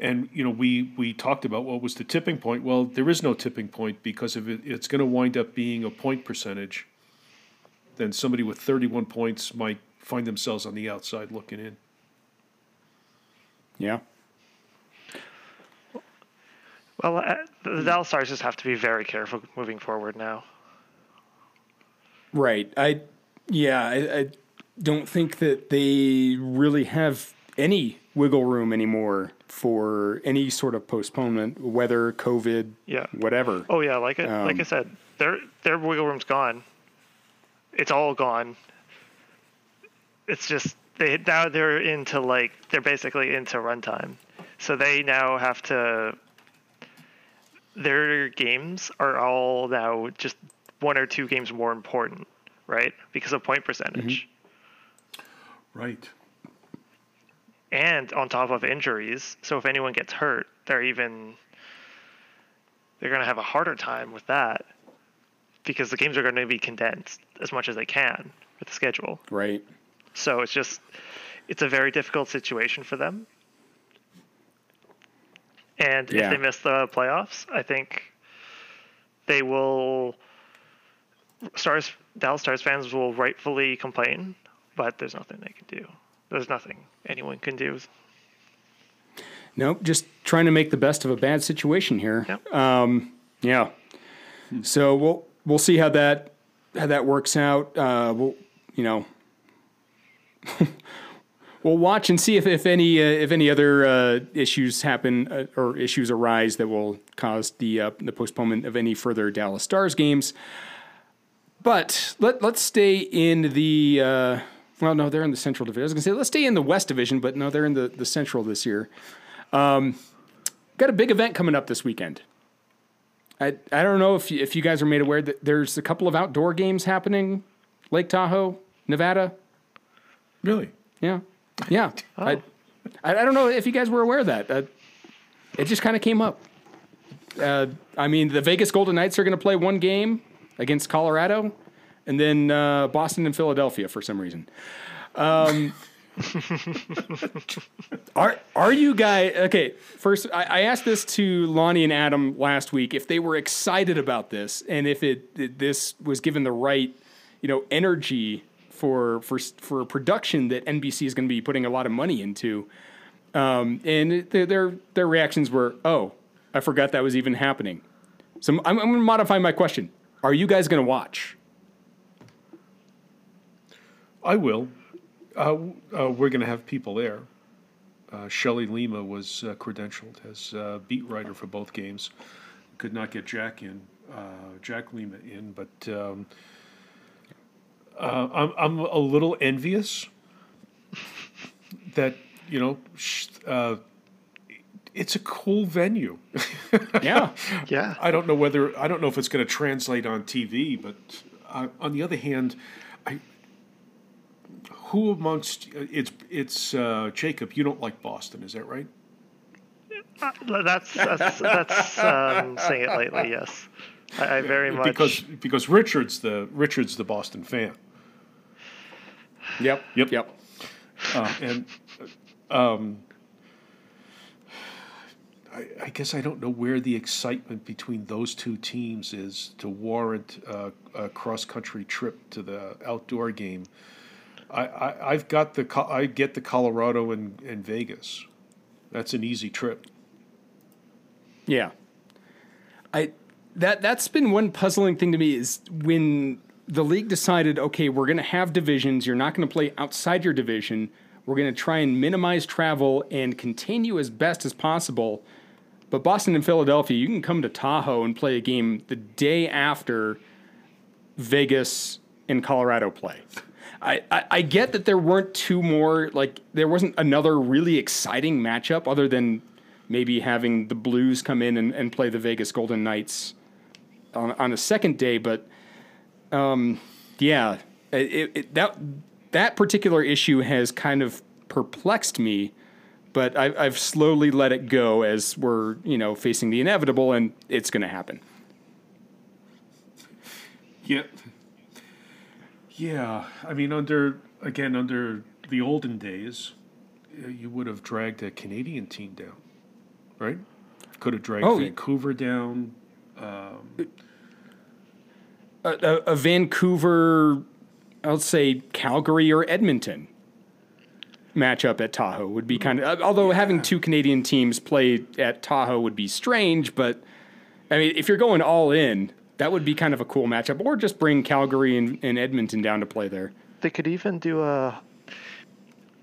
And, you know, we, we talked about what was the tipping point. Well, there is no tipping point because if it, it's going to wind up being a point percentage, then somebody with thirty-one points might find themselves on the outside looking in. Yeah. Well, uh, the Dallas Stars just have to be very careful moving forward now. Right. I, yeah, I, I don't think that they really have any wiggle room anymore for any sort of postponement, weather, COVID, yeah. whatever. Oh, yeah. Like I, um, like I said, their their wiggle room's gone. It's all gone. It's just they now they're into like they're basically into runtime. So they now have to. Their games are all now just one or two games more important, right? Because of point percentage. Mm-hmm. Right. And on top of injuries, so if anyone gets hurt, they're even they're going to have a harder time with that because the games are going to be condensed as much as they can with the schedule. Right. So it's just it's a very difficult situation for them. And yeah. if they miss the playoffs, I think they will Stars Dallas Stars fans will rightfully complain, but there's nothing they can do. There's nothing anyone can do. Nope, just trying to make the best of a bad situation here. Yep. Um, yeah. Hmm. So we'll we'll see how that how that works out. Uh, we'll you know We'll watch and see if, if any uh, if any other uh, issues happen uh, or issues arise that will cause the uh, the postponement of any further Dallas Stars games. But let let's stay in the uh, well no they're in the Central Division. I was gonna say let's stay in the West Division, but no they're in the, the Central this year. Um, got a big event coming up this weekend. I I don't know if you, if you guys are made aware that there's a couple of outdoor games happening, Lake Tahoe, Nevada. Really? Yeah. Yeah, oh. I, I don't know if you guys were aware of that. Uh, it just kind of came up. Uh, I mean, the Vegas Golden Knights are going to play one game against Colorado, and then uh, Boston and Philadelphia for some reason. Um, are are you guys okay? First, I, I asked this to Lonnie and Adam last week if they were excited about this and if it this was given the right, you know, energy. For, for for a production that N B C is going to be putting a lot of money into, um, and th- their their reactions were, "Oh, I forgot that was even happening." So I'm, I'm going to modify my question: are you guys going to watch? I will. Uh, uh, we're going to have people there. Uh, Shelly Lima was uh, credentialed as uh, beat writer for both games. Could not get Jack in, uh, Jack Lima in, but. Um, Uh, I'm I'm a little envious that, you know, uh, it's a cool venue. Yeah. Yeah. I don't know whether I don't know if it's going to translate on T V, but I, on the other hand, I who amongst it's it's uh, Jacob, you don't like Boston, is that right? Uh, that's that's that's um, saying it lightly, yes. I, I very much because because Richard's the Richard's the Boston fan. Yep, yep, yep. Uh, and um, I, I guess I don't know where the excitement between those two teams is to warrant uh, a cross-country trip to the outdoor game. I, I I've got the I get the Colorado and, and Vegas. That's an easy trip. Yeah, I. That, that's been one puzzling thing to me is when the league decided, okay, we're going to have divisions. You're not going to play outside your division. We're going to try and minimize travel and continue as best as possible. But Boston and Philadelphia, you can come to Tahoe and play a game the day after Vegas and Colorado play. I, I, I get that there weren't two more, like there wasn't another really exciting matchup other than maybe having the Blues come in and, and play the Vegas Golden Knights on, on the second day. But um, yeah, it, it, that that particular issue has kind of perplexed me, but I, I've slowly let it go as we're, you know, facing the inevitable, and it's going to happen. Yep. Yeah, I mean, under again under the olden days, you would have dragged a Canadian team down, right? Could have dragged oh, Vancouver down. Um, a, a, a Vancouver, I'll say Calgary or Edmonton matchup at Tahoe would be kind of. Although yeah. having two Canadian teams play at Tahoe would be strange, but I mean, if you're going all in, that would be kind of a cool matchup. Or just bring Calgary and, and Edmonton down to play there. They could even do a.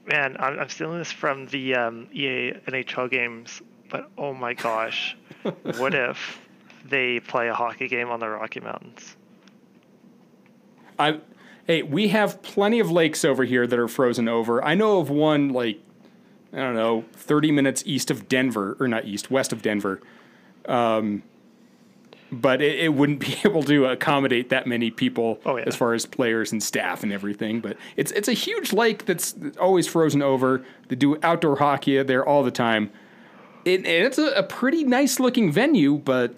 Man, I'm, I'm stealing this from the um, E A N H L games, but oh my gosh, what if they play a hockey game on the Rocky Mountains? I, hey, we have plenty of lakes over here that are frozen over. I know of one, like, I don't know, thirty minutes east of Denver, or not east, west of Denver. Um, but it, it wouldn't be able to accommodate that many people oh, yeah. as far as players and staff and everything. But it's it's a huge lake that's always frozen over. They do outdoor hockey there all the time. It, and it's a, a pretty nice-looking venue, but,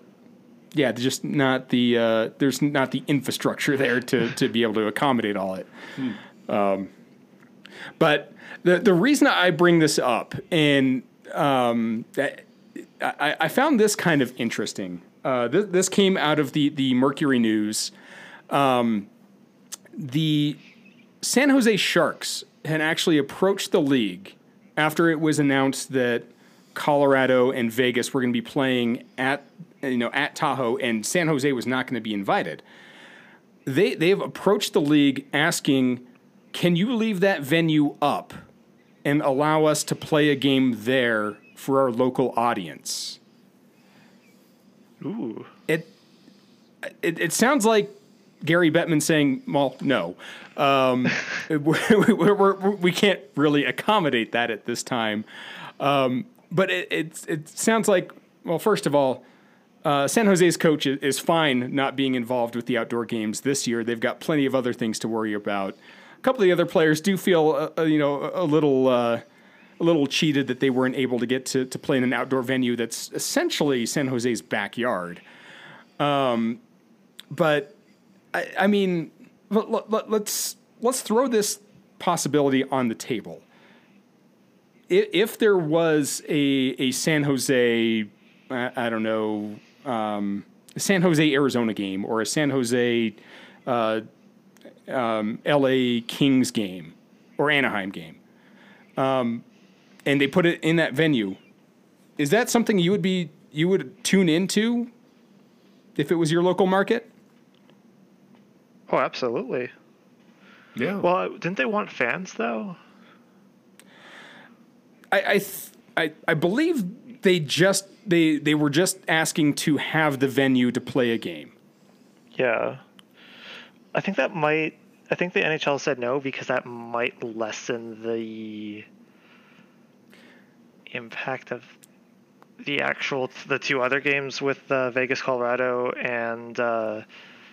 yeah, just not the uh, there's not the infrastructure there to, to be able to accommodate all it. Hmm. Um, but the the reason I bring this up, and um, that, I, I found this kind of interesting. Uh, th- this came out of the, the Mercury News. Um, the San Jose Sharks had actually approached the league after it was announced that Colorado and Vegas were going to be playing at, you know, at Tahoe, and San Jose was not going to be invited. They they've approached the league asking, "Can you leave that venue up and allow us to play a game there for our local audience?" Ooh. It, it it sounds like Gary Bettman saying, "Well, no, um, we're, we're, we're, we can't really accommodate that at this time." Um, but it, it it sounds like, well, first of all, uh, San Jose's coach is, is fine not being involved with the outdoor games this year. They've got plenty of other things to worry about. A couple of the other players do feel, uh, you know, a little. Uh, A little cheated that they weren't able to get to, to play in an outdoor venue that's essentially San Jose's backyard. Um, but I, I mean, let, let, let's let's throw this possibility on the table. If, if there was a a San Jose, I, I don't know, um, San Jose Arizona game or a San Jose uh, um, L A Kings game or Anaheim game. Um, And they put it in that venue. Is that something you would be you would tune into if it was your local market? Oh, absolutely. Yeah. Well, didn't they want fans though? I I th- I, I believe they just they, they were just asking to have the venue to play a game. Yeah. I think that might. I think the N H L said no because that might lessen the impact of the actual the two other games with uh, Vegas, Colorado, and uh,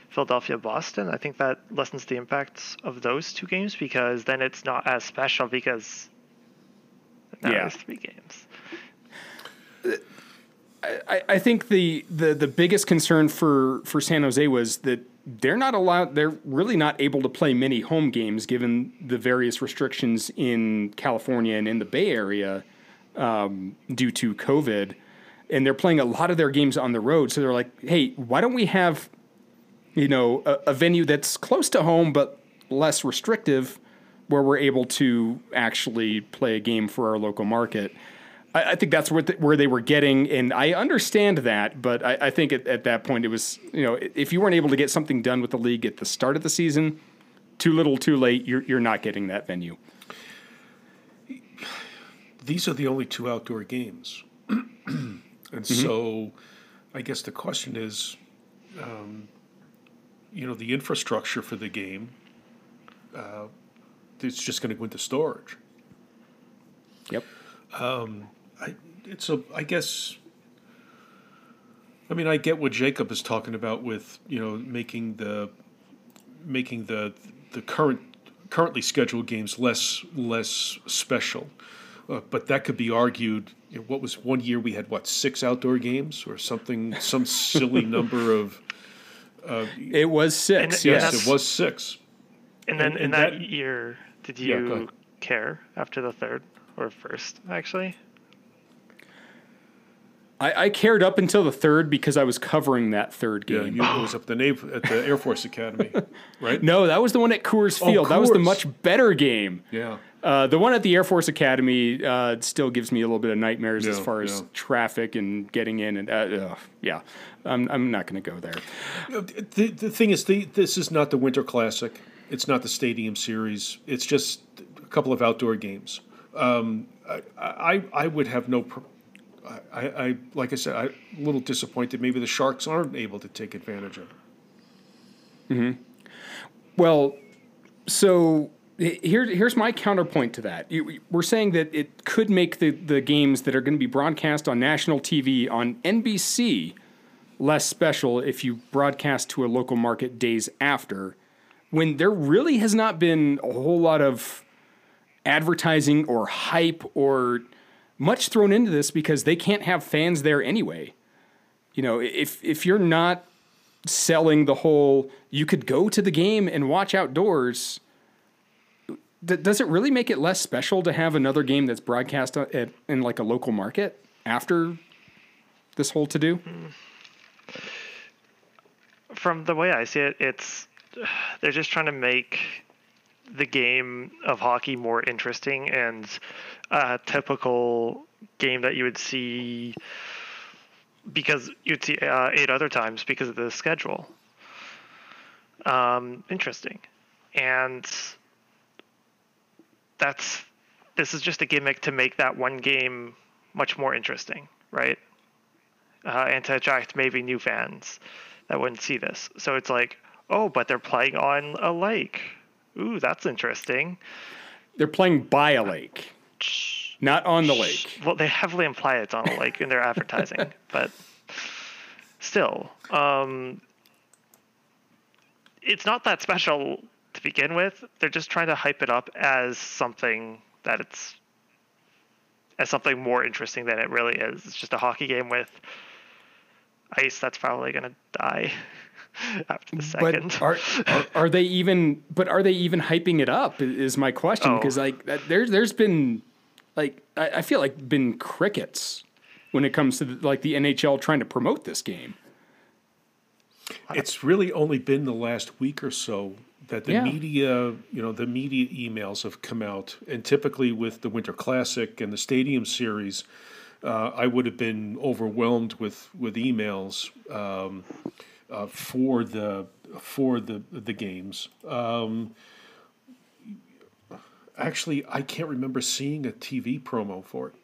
Philadelphia, Boston. I think that lessens the impacts of those two games because then it's not as special because now yeah. there's three games. I, I think the, the the biggest concern for for San Jose was that they're not allowed. They're really not able to play many home games given the various restrictions in California and in the Bay Area. Um, due to COVID, and they're playing a lot of their games on the road. So they're like, hey, why don't we have, you know, a, a venue that's close to home, but less restrictive where we're able to actually play a game for our local market. I, I think that's where, the, where they were getting. And I understand that, but I, I think at, at that point it was, you know, if you weren't able to get something done with the league at the start of the season, too little, too late, you're, you're not getting that venue. These are the only two outdoor games. And mm-hmm. so I guess the question is, um, you know, the infrastructure for the game, uh, it's just going to go into storage. Yep. Um, I, it's a, I guess I mean, I get what Jacob is talking about with, you know, making the making the the current currently scheduled games less less special, uh, but that could be argued. You know, what was one year we had what six outdoor games or something, some silly number of. Uh, it was six. And, yes, and it was six. And then and, and in that, that year, did you yeah, care after the third or first? Actually, I, I cared up until the third because I was covering that third game. Yeah, you, it was up the Nav- at the Air Force Academy, right? No, that was the one at Coors Field. Oh, Coors. That was the much better game. Yeah. Uh, the one at the Air Force Academy uh, still gives me a little bit of nightmares yeah, as far as yeah. traffic and getting in. And uh, uh, yeah, I'm I'm not going to go there. The, the thing is, the, this is not the Winter Classic. It's not the Stadium Series. It's just a couple of outdoor games. Um, I, I I would have no. Pr- I, I like I said, I'm a little disappointed. Maybe the Sharks aren't able to take advantage of it. Mm-hmm. Well, so. Here, here's my counterpoint to that. We're saying that it could make the, the games that are going to be broadcast on national T V on N B C less special if you broadcast to a local market days after, when there really has not been a whole lot of advertising or hype or much thrown into this because they can't have fans there anyway. You know, if if you're not selling the whole, you could go to the game and watch outdoors. Does it really make it less special to have another game that's broadcast at, in like a local market after this whole to-do? From the way I see it, it's they're just trying to make the game of hockey more interesting, and a typical game that you would see because you'd see uh, eight other times because of the schedule. Um, interesting. And... That's this is just a gimmick to make that one game much more interesting, right? Uh, and to attract maybe new fans that wouldn't see this. So it's like, oh, but they're playing on a lake. Ooh, that's interesting. They're playing by a lake, not on the lake. Well, they heavily imply it's on a lake in their advertising, but still, um, it's not that special. To begin with, they're just trying to hype it up as something that it's as something more interesting than it really is. It's just a hockey game with ice that's probably going to die after the second. But are, are, are they even? But are they even hyping it up? Is my question, because oh. like there's there's been like I, I feel like been crickets when it comes to the, like the N H L trying to promote this game. It's really only been the last week or so. That the yeah. media, you know, the media emails have come out, and typically with the Winter Classic and the Stadium Series, uh, I would have been overwhelmed with with emails um, uh, for the for the the games. Um, actually, I can't remember seeing a T V promo for it.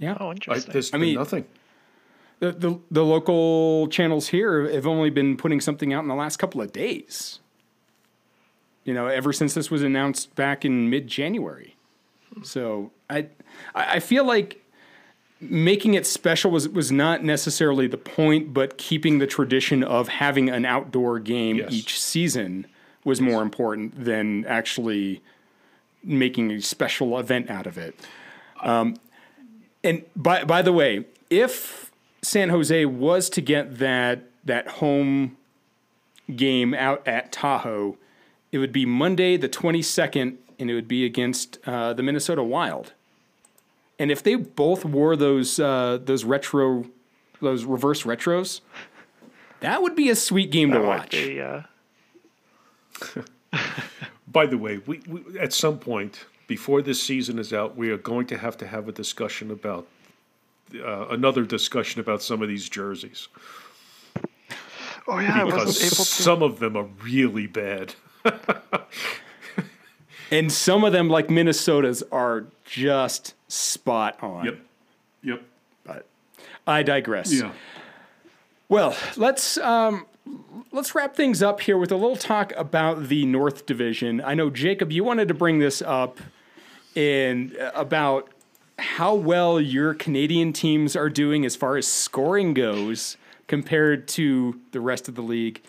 Yeah, oh, interesting. I, there's I been mean, nothing. The, the the local channels here have only been putting something out in the last couple of days. You know, ever since this was announced back in mid-January. So I I feel like making it special was was not necessarily the point, but keeping the tradition of having an outdoor game yes. each season was yes. more important than actually making a special event out of it. Um, and by by the way, if San Jose was to get that that home game out at Tahoe, it would be Monday the twenty-second, and it would be against uh, the Minnesota Wild. And if they both wore those uh, those retro, those reverse retros, that would be a sweet game that to watch. Be, uh... By the way, we, we at some point before this season is out, we are going to have to have a discussion about uh, another discussion about some of these jerseys. Oh yeah, because I wasn't able to... some of them are really bad. And some of them, like Minnesota's, are just spot on. Yep. Yep. But I digress. Yeah. Well, let's um, let's wrap things up here with a little talk about the North Division. I know, Jacob, you wanted to bring this up in about how well your Canadian teams are doing as far as scoring goes compared to the rest of the league.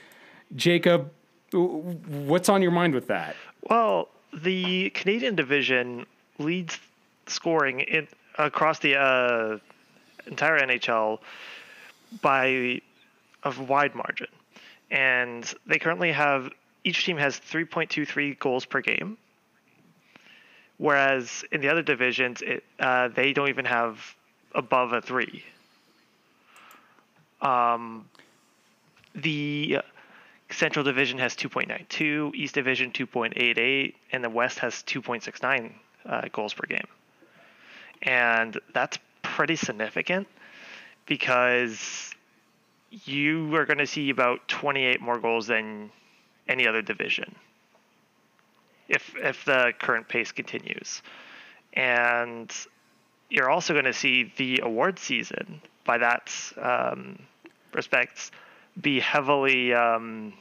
Jacob, what's on your mind with that? Well, the Canadian division leads scoring in, across the uh, entire N H L by a wide margin. And they currently have, each team has three point two three goals per game. Whereas in the other divisions, it, uh, they don't even have above a three. Um, the Central Division has two point nine two, East Division two point eight eight, and the West has two point six nine uh, goals per game. And that's pretty significant because you are going to see about twenty-eight more goals than any other division if if the current pace continues. And you're also going to see the award season, by that um, respects, be heavily... Um,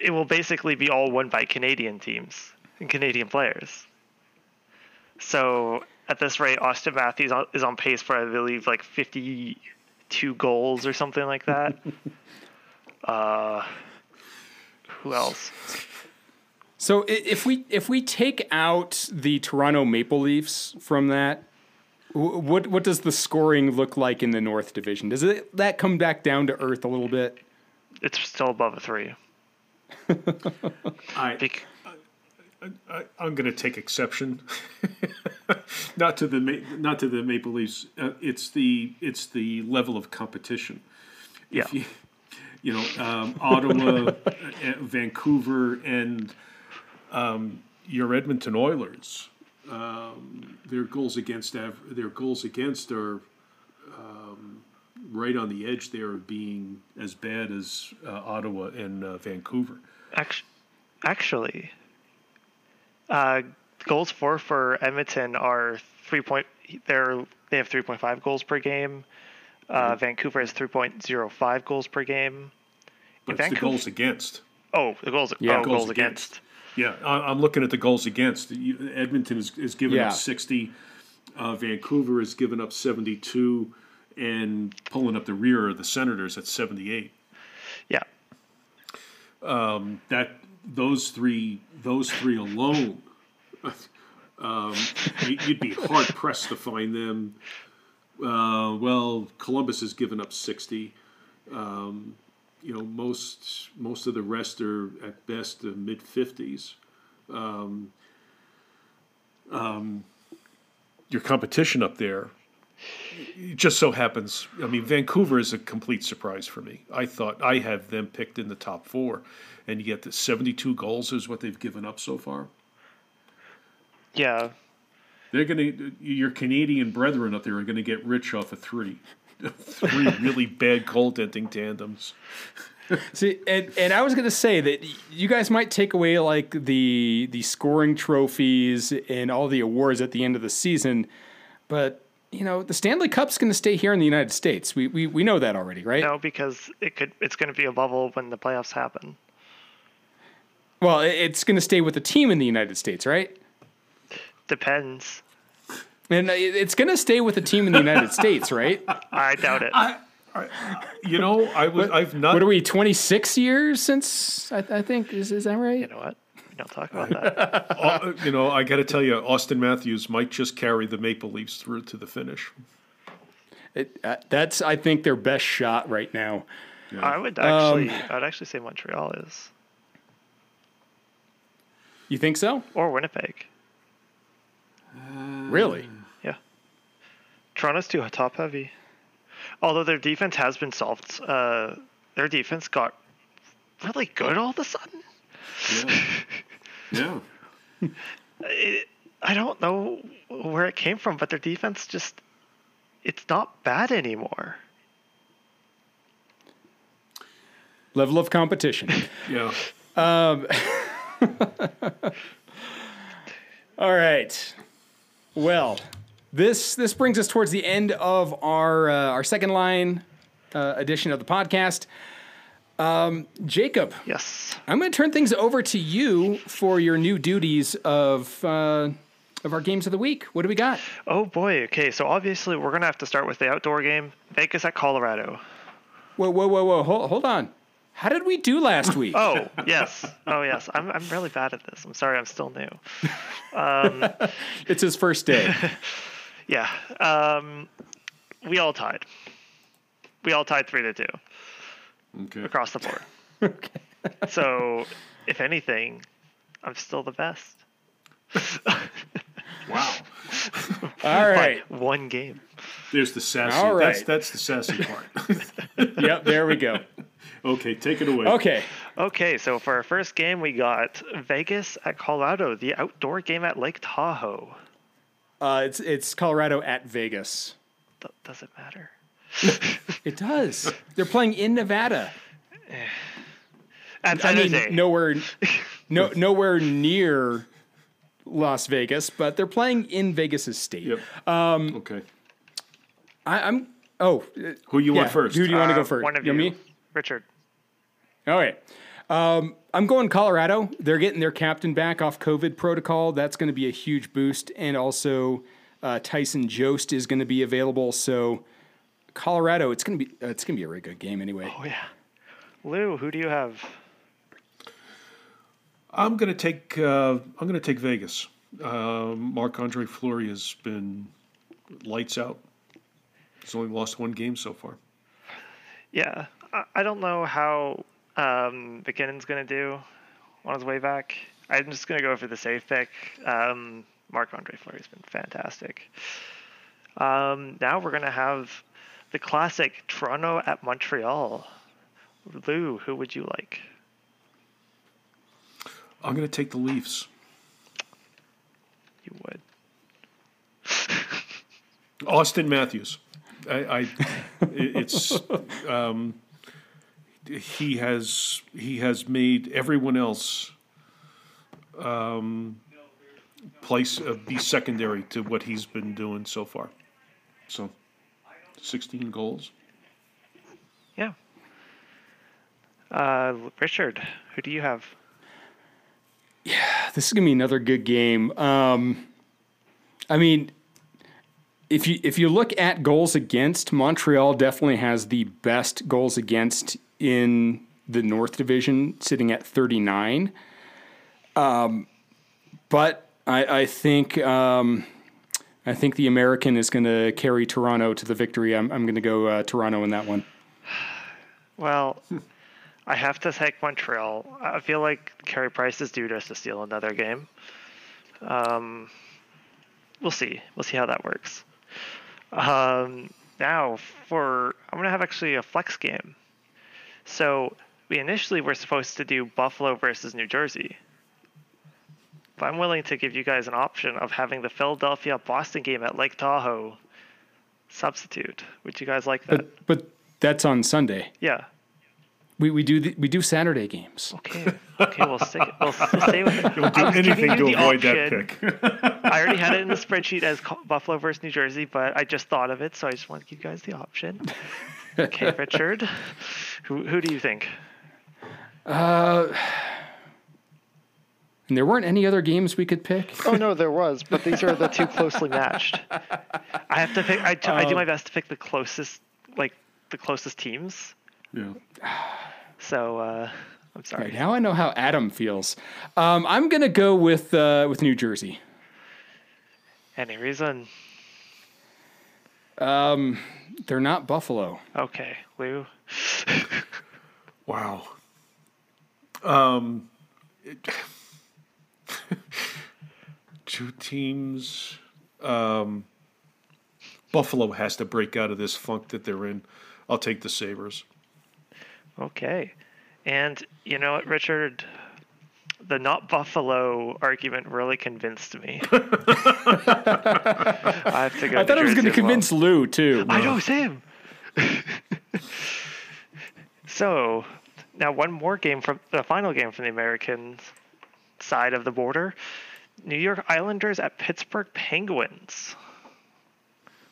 it will basically be all won by Canadian teams and Canadian players. So at this rate, Austin Matthews is on pace for, I believe, like fifty-two goals or something like that. uh... Who else? So if we if we take out the Toronto Maple Leafs from that, what what does the scoring look like in the North Division? Does it that come back down to earth a little bit? It's still above a three. I, Be- I, I I'm going to take exception, not to the not to the Maple Leafs. Uh, it's the it's the level of competition. Yeah. If you, You know, um, Ottawa, Vancouver, and um, your Edmonton Oilers. Um, their goals against av- their goals against are um, right on the edge there of being as bad as uh, Ottawa and uh, Vancouver. Actually, actually uh, goals for for Edmonton are three point. They're they have three point five goals per game. Uh, mm-hmm. Vancouver has three point oh five goals per game. But it's the goals against. Oh, the goals, yeah, oh, goals, goals against. against. Yeah, I'm looking at the goals against. Edmonton is, is giving yeah. up sixty. Uh, Vancouver is giving up seventy-two and pulling up the rear of the Senators at seventy-eight. Yeah. Um, that those three those three alone, um, you'd be hard pressed to find them. Uh, well, Columbus has given up sixty. Um, you know, most most of the rest are at best uh, mid fifties. Um, um, your competition up there, it just so happens. I mean, Vancouver is a complete surprise for me. I thought I have them picked in the top four, and yet the seventy-two goals is what they've given up so far. Yeah. They're gonna your Canadian brethren up there are gonna get rich off of three, three really bad goaltending tandems. See, and, and I was gonna say that you guys might take away like the the scoring trophies and all the awards at the end of the season, but you know the Stanley Cup's gonna stay here in the United States. We we we know that already, right? No, because it could it's gonna be a bubble when the playoffs happen. Well, it's gonna stay with the team in the United States, right? Depends. And it's going to stay with a team in the United States, right? I doubt it. I, I, you know, I was, what, I've not. What are we, twenty-six years since? I, I think is is that right? You know what? We don't talk about that. Uh, you know, I got to tell you, Austin Matthews might just carry the Maple Leafs through to the finish. It, uh, that's, I think, their best shot right now. Yeah. I would actually, um, I'd actually say Montreal is. You think so? Or Winnipeg. Really? Yeah. Toronto's too top heavy. Although their defense has been solved. Uh, their defense got really good all of a sudden. Yeah. Yeah. it, I don't know where it came from, but their defense just, it's not bad anymore. Level of competition. Yeah. Um. All right. Well, this this brings us towards the end of our uh, our second line uh, edition of the podcast. Um, Jacob, yes, I'm going to turn things over to you for your new duties of uh, of our games of the week. What do we got? Oh, boy. Okay, so obviously we're going to have to start with the outdoor game, Vegas at Colorado. Whoa, whoa, whoa, whoa. Hold, hold on. How did we do last week? Oh, yes. Oh, yes. I'm I'm really bad at this. I'm sorry. I'm still new. Um, it's his first day. Yeah. Um, we all tied. We all tied three to two. Okay. Across the board. Okay. So, if anything, I'm still the best. Wow. All right. By one game. There's the sassy. All right. That's, that's the sassy part. Yep. There we go. Okay, take it away. Okay. Okay, so for our first game, we got Vegas at Colorado, the outdoor game at Lake Tahoe. Uh, it's it's Colorado at Vegas. Th- does it matter? It does. They're playing in Nevada. At San Jose. I mean, nowhere, no, nowhere near Las Vegas, but they're playing in Vegas's state. Yep. Um, okay. I, I'm. Oh. Who you yeah, want first? Who do you uh, want to go first? One of you. you know me? Richard. All right. Um, I'm going Colorado. They're getting their captain back off COVID protocol. That's going to be a huge boost. And also uh, Tyson Jost is going to be available. So Colorado, it's going to be, uh, it's going to be a really good game anyway. Oh yeah. Lou, who do you have? I'm going to take, uh, I'm going to take Vegas. Uh, Marc-Andre Fleury has been lights out. He's only lost one game so far. Yeah. I don't know how um, McKinnon's going to do on his way back. I'm just going to go for the safe pick. Um, Marc-Andre Fleury's been fantastic. Um, now we're going to have the classic Toronto at Montreal. Lou, who would you like? I'm going to take the Leafs. You would. Austin Matthews. I, I it's... Um, He has he has made everyone else um, place uh, be secondary to what he's been doing so far. So, sixteen goals. Yeah. Uh, Richard, who do you have? Yeah, this is gonna be another good game. Um, I mean, if you if you look at goals against, Montreal definitely has the best goals against in the North Division, sitting at thirty-nine. Um, but I, I think um, I think the American is going to carry Toronto to the victory. I'm, I'm going to go uh, Toronto in that one. Well, I have to take Montreal. I feel like Carey Price is due just to steal another game. Um, we'll see. We'll see how that works. Um, now, for I'm going to have actually a flex game. So we initially were supposed to do Buffalo versus New Jersey. But I'm willing to give you guys an option of having the Philadelphia-Boston game at Lake Tahoe substitute. Would you guys like that? But, but that's on Sunday. Yeah. We we do the, we do Saturday games. Okay. Okay, we'll stick it. We'll, we'll stay with it. You'll do anything you to avoid option. That pick. I already had it in the spreadsheet as Buffalo versus New Jersey, but I just thought of it, so I just want to give you guys the option. Okay, Richard. Who who do you think? Uh, and there weren't any other games we could pick? Oh, no, there was, but these are the two closely matched. I have to pick. I, um, I do my best to pick the closest, like the closest teams. Yeah. So uh, I'm sorry. Right, now I know how Adam feels. Um, I'm gonna go with uh, with New Jersey. Any reason? Um, they're not Buffalo. Okay, Lou. Wow. Um, it, two teams. Um, Buffalo has to break out of this funk that they're in. I'll take the Sabres. Okay. And you know what, Richard? The not Buffalo argument really convinced me. I have to go. I thought I was going to convince well. Lou, too. I know, same. So, now one more game from the final game from the American side of the border. New York Islanders at Pittsburgh Penguins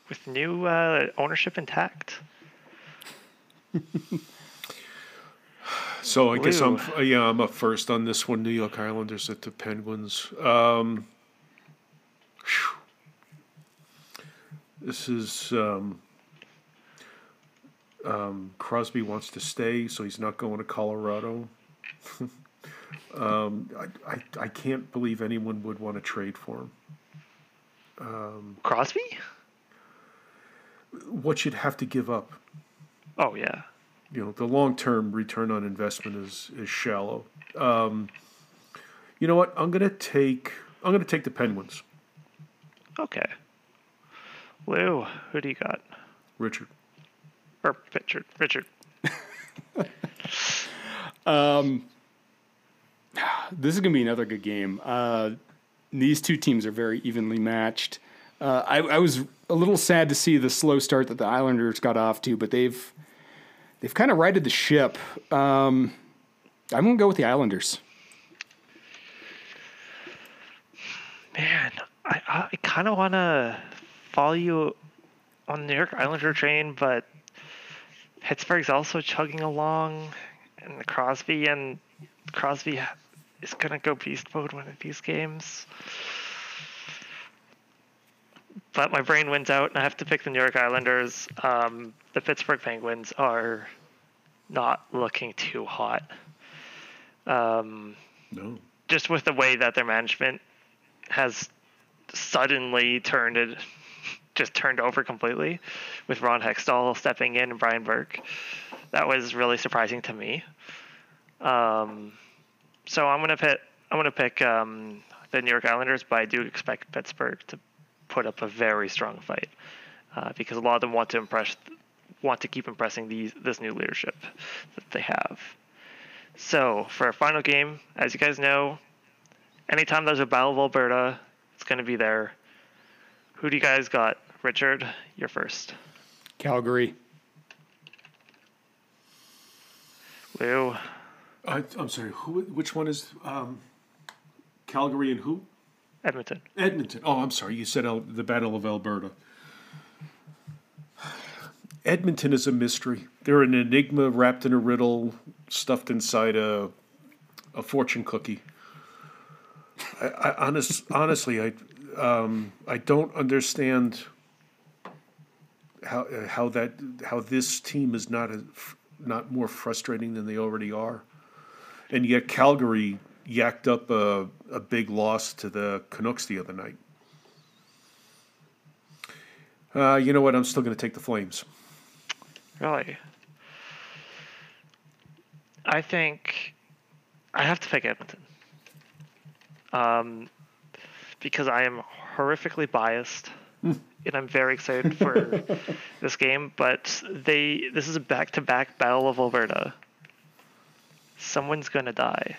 with new uh, ownership intact. So I Lou. guess I'm yeah I'm up first on this one. New York Islanders at the Penguins. Um, This is um, um, Crosby wants to stay, so he's not going to Colorado. um, I, I I can't believe anyone would want to trade for him. Um, Crosby? What you'd have to give up. Oh, yeah. You know, the long-term return on investment is, is shallow. Um, you know what? I'm gonna take I'm gonna take the Penguins. Okay. Lou, who do you got? Richard. Or Richard. Richard. um, this is gonna be another good game. Uh, these two teams are very evenly matched. Uh, I, I was a little sad to see the slow start that the Islanders got off to, but they've They've kind of righted the ship. Um, I'm going to go with the Islanders. Man, I, I kind of want to follow you on the New York Islander train, but Pittsburgh's also chugging along, and the Crosby, and Crosby is going to go beast mode one of these games. But my brain wins out, and I have to pick the New York Islanders. Um, the Pittsburgh Penguins are not looking too hot. Um, no. Just with the way that their management has suddenly turned it, just turned over completely, with Ron Hextall stepping in and Brian Burke. That was really surprising to me. Um, so I'm gonna pick. I'm gonna pick um, the New York Islanders, but I do expect Pittsburgh to put up a very strong fight uh, because a lot of them want to impress, want to keep impressing these this new leadership that they have. So for our final game, as you guys know, anytime there's a Battle of Alberta, it's going to be there. Who do you guys got? Richard, you're first. Calgary. Lou. I, I'm sorry. Who? Which one is um, Calgary and who? Edmonton. Edmonton. Oh, I'm sorry. You said El- the Battle of Alberta. Edmonton is a mystery. They're an enigma wrapped in a riddle, stuffed inside a a fortune cookie. I, I honest, honestly, I um, I don't understand how how that how this team is not a, not more frustrating than they already are, and yet Calgary yacked up a, a big loss to the Canucks the other night. Uh, you know what? I'm still going to take the Flames. Really? I think I have to pick Edmonton. Um, because I am horrifically biased, and I'm very excited for this game. But they this is a back-to-back Battle of Alberta. Someone's going to die.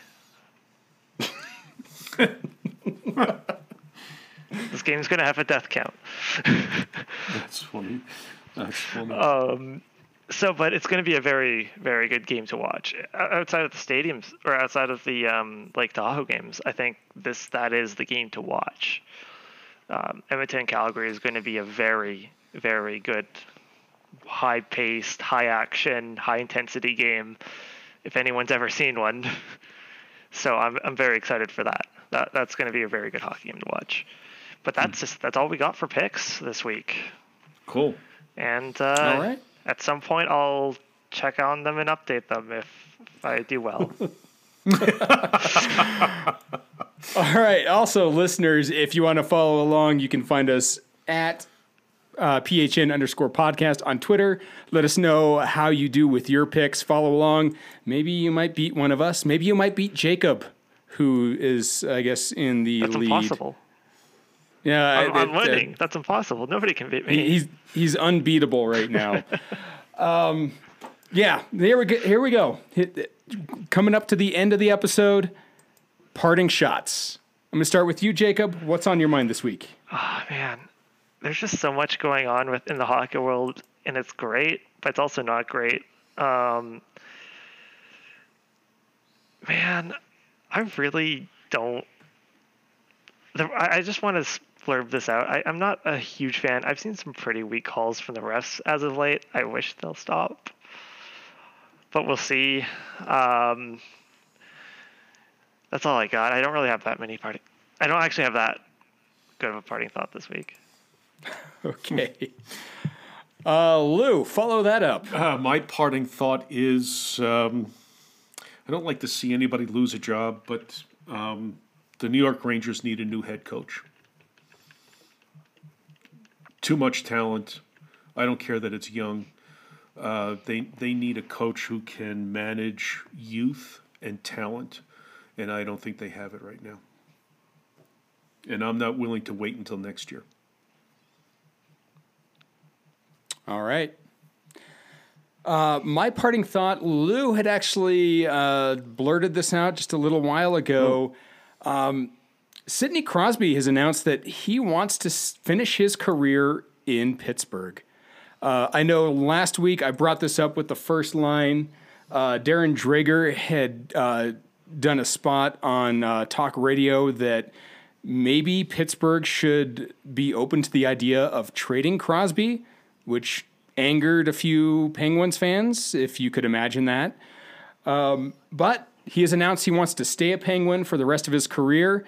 This game's gonna have a death count. That's funny. That's funny. Um, so, but it's gonna be a very, very good game to watch. Outside of the stadiums, or outside of the um, Lake Tahoe games, I think this that is the game to watch. Um, Edmonton, Calgary is going to be a very, very good, high-paced, high-action, high-intensity game. If anyone's ever seen one. So I'm I'm very excited for that. That that's going to be a very good hockey game to watch. But that's just that's all we got for picks this week. Cool. And uh, all right. At some point I'll check on them and update them if, if I do well. All right. Also, listeners, if you want to follow along, you can find us at uh, PHN underscore podcast on Twitter. Let us know how you do with your picks. Follow along. Maybe you might beat one of us. Maybe you might beat Jacob, who is, I guess, in the That's lead. That's impossible. Yeah, I'm, it, I'm winning. Uh, That's impossible. Nobody can beat me. He's he's unbeatable right now. um, yeah, here we go. Here we go. Coming up to the end of the episode, parting shots. I'm gonna start with you, Jacob. What's on your mind this week? Oh man, there's just so much going on with in the hockey world, and it's great, but it's also not great. Um, man, I really don't. I just want to blurb this out. I, I'm not a huge fan. I've seen some pretty weak calls from the refs as of late. I wish they'll stop, but we'll see. Um, that's all I got. I don't really have that many parting. I don't actually have that good of a parting thought this week. Okay. Uh, Lou, follow that up. Uh, my parting thought is um, I don't like to see anybody lose a job, but um, the New York Rangers need a new head coach. Too much talent. I don't care that it's young. Uh, they they need a coach who can manage youth and talent, and I don't think they have it right now. And I'm not willing to wait until next year. All right. Uh, my parting thought, Lou had actually uh, blurted this out just a little while ago. Mm. Um, Sidney Crosby has announced that he wants to s- finish his career in Pittsburgh. Uh, I know last week I brought this up with the first line. Uh, Darren Drager had uh, done a spot on uh, talk radio that maybe Pittsburgh should be open to the idea of trading Crosby, which angered a few Penguins fans, if you could imagine that. Um, but he has announced he wants to stay a Penguin for the rest of his career.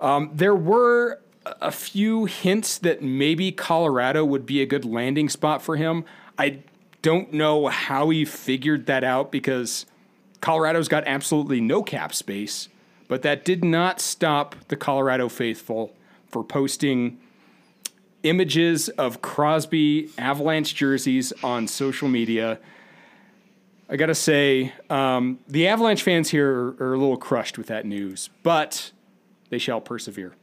Um, there were a few hints that maybe Colorado would be a good landing spot for him. I don't know how he figured that out because Colorado's got absolutely no cap space, but that did not stop the Colorado faithful for posting images of Crosby Avalanche jerseys on social media. I got to say, um, the Avalanche fans here are, are a little crushed with that news, but they shall persevere.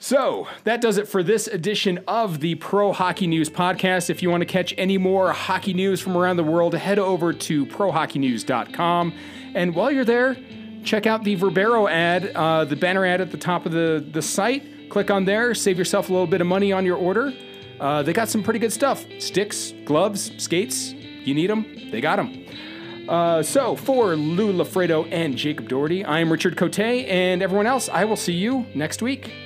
So that does it for this edition of the Pro Hockey News Podcast. If you want to catch any more hockey news from around the world, head over to pro hockey news dot com. And while you're there, check out the Verbero ad, uh, the banner ad at the top of the, the site. Click on there, save yourself a little bit of money on your order. Uh, they got some pretty good stuff. Sticks, gloves, skates. You need them, they got them. Uh, so for Lou LaFredo and Jacob Doherty, I am Richard Cote, and everyone else, I will see you next week.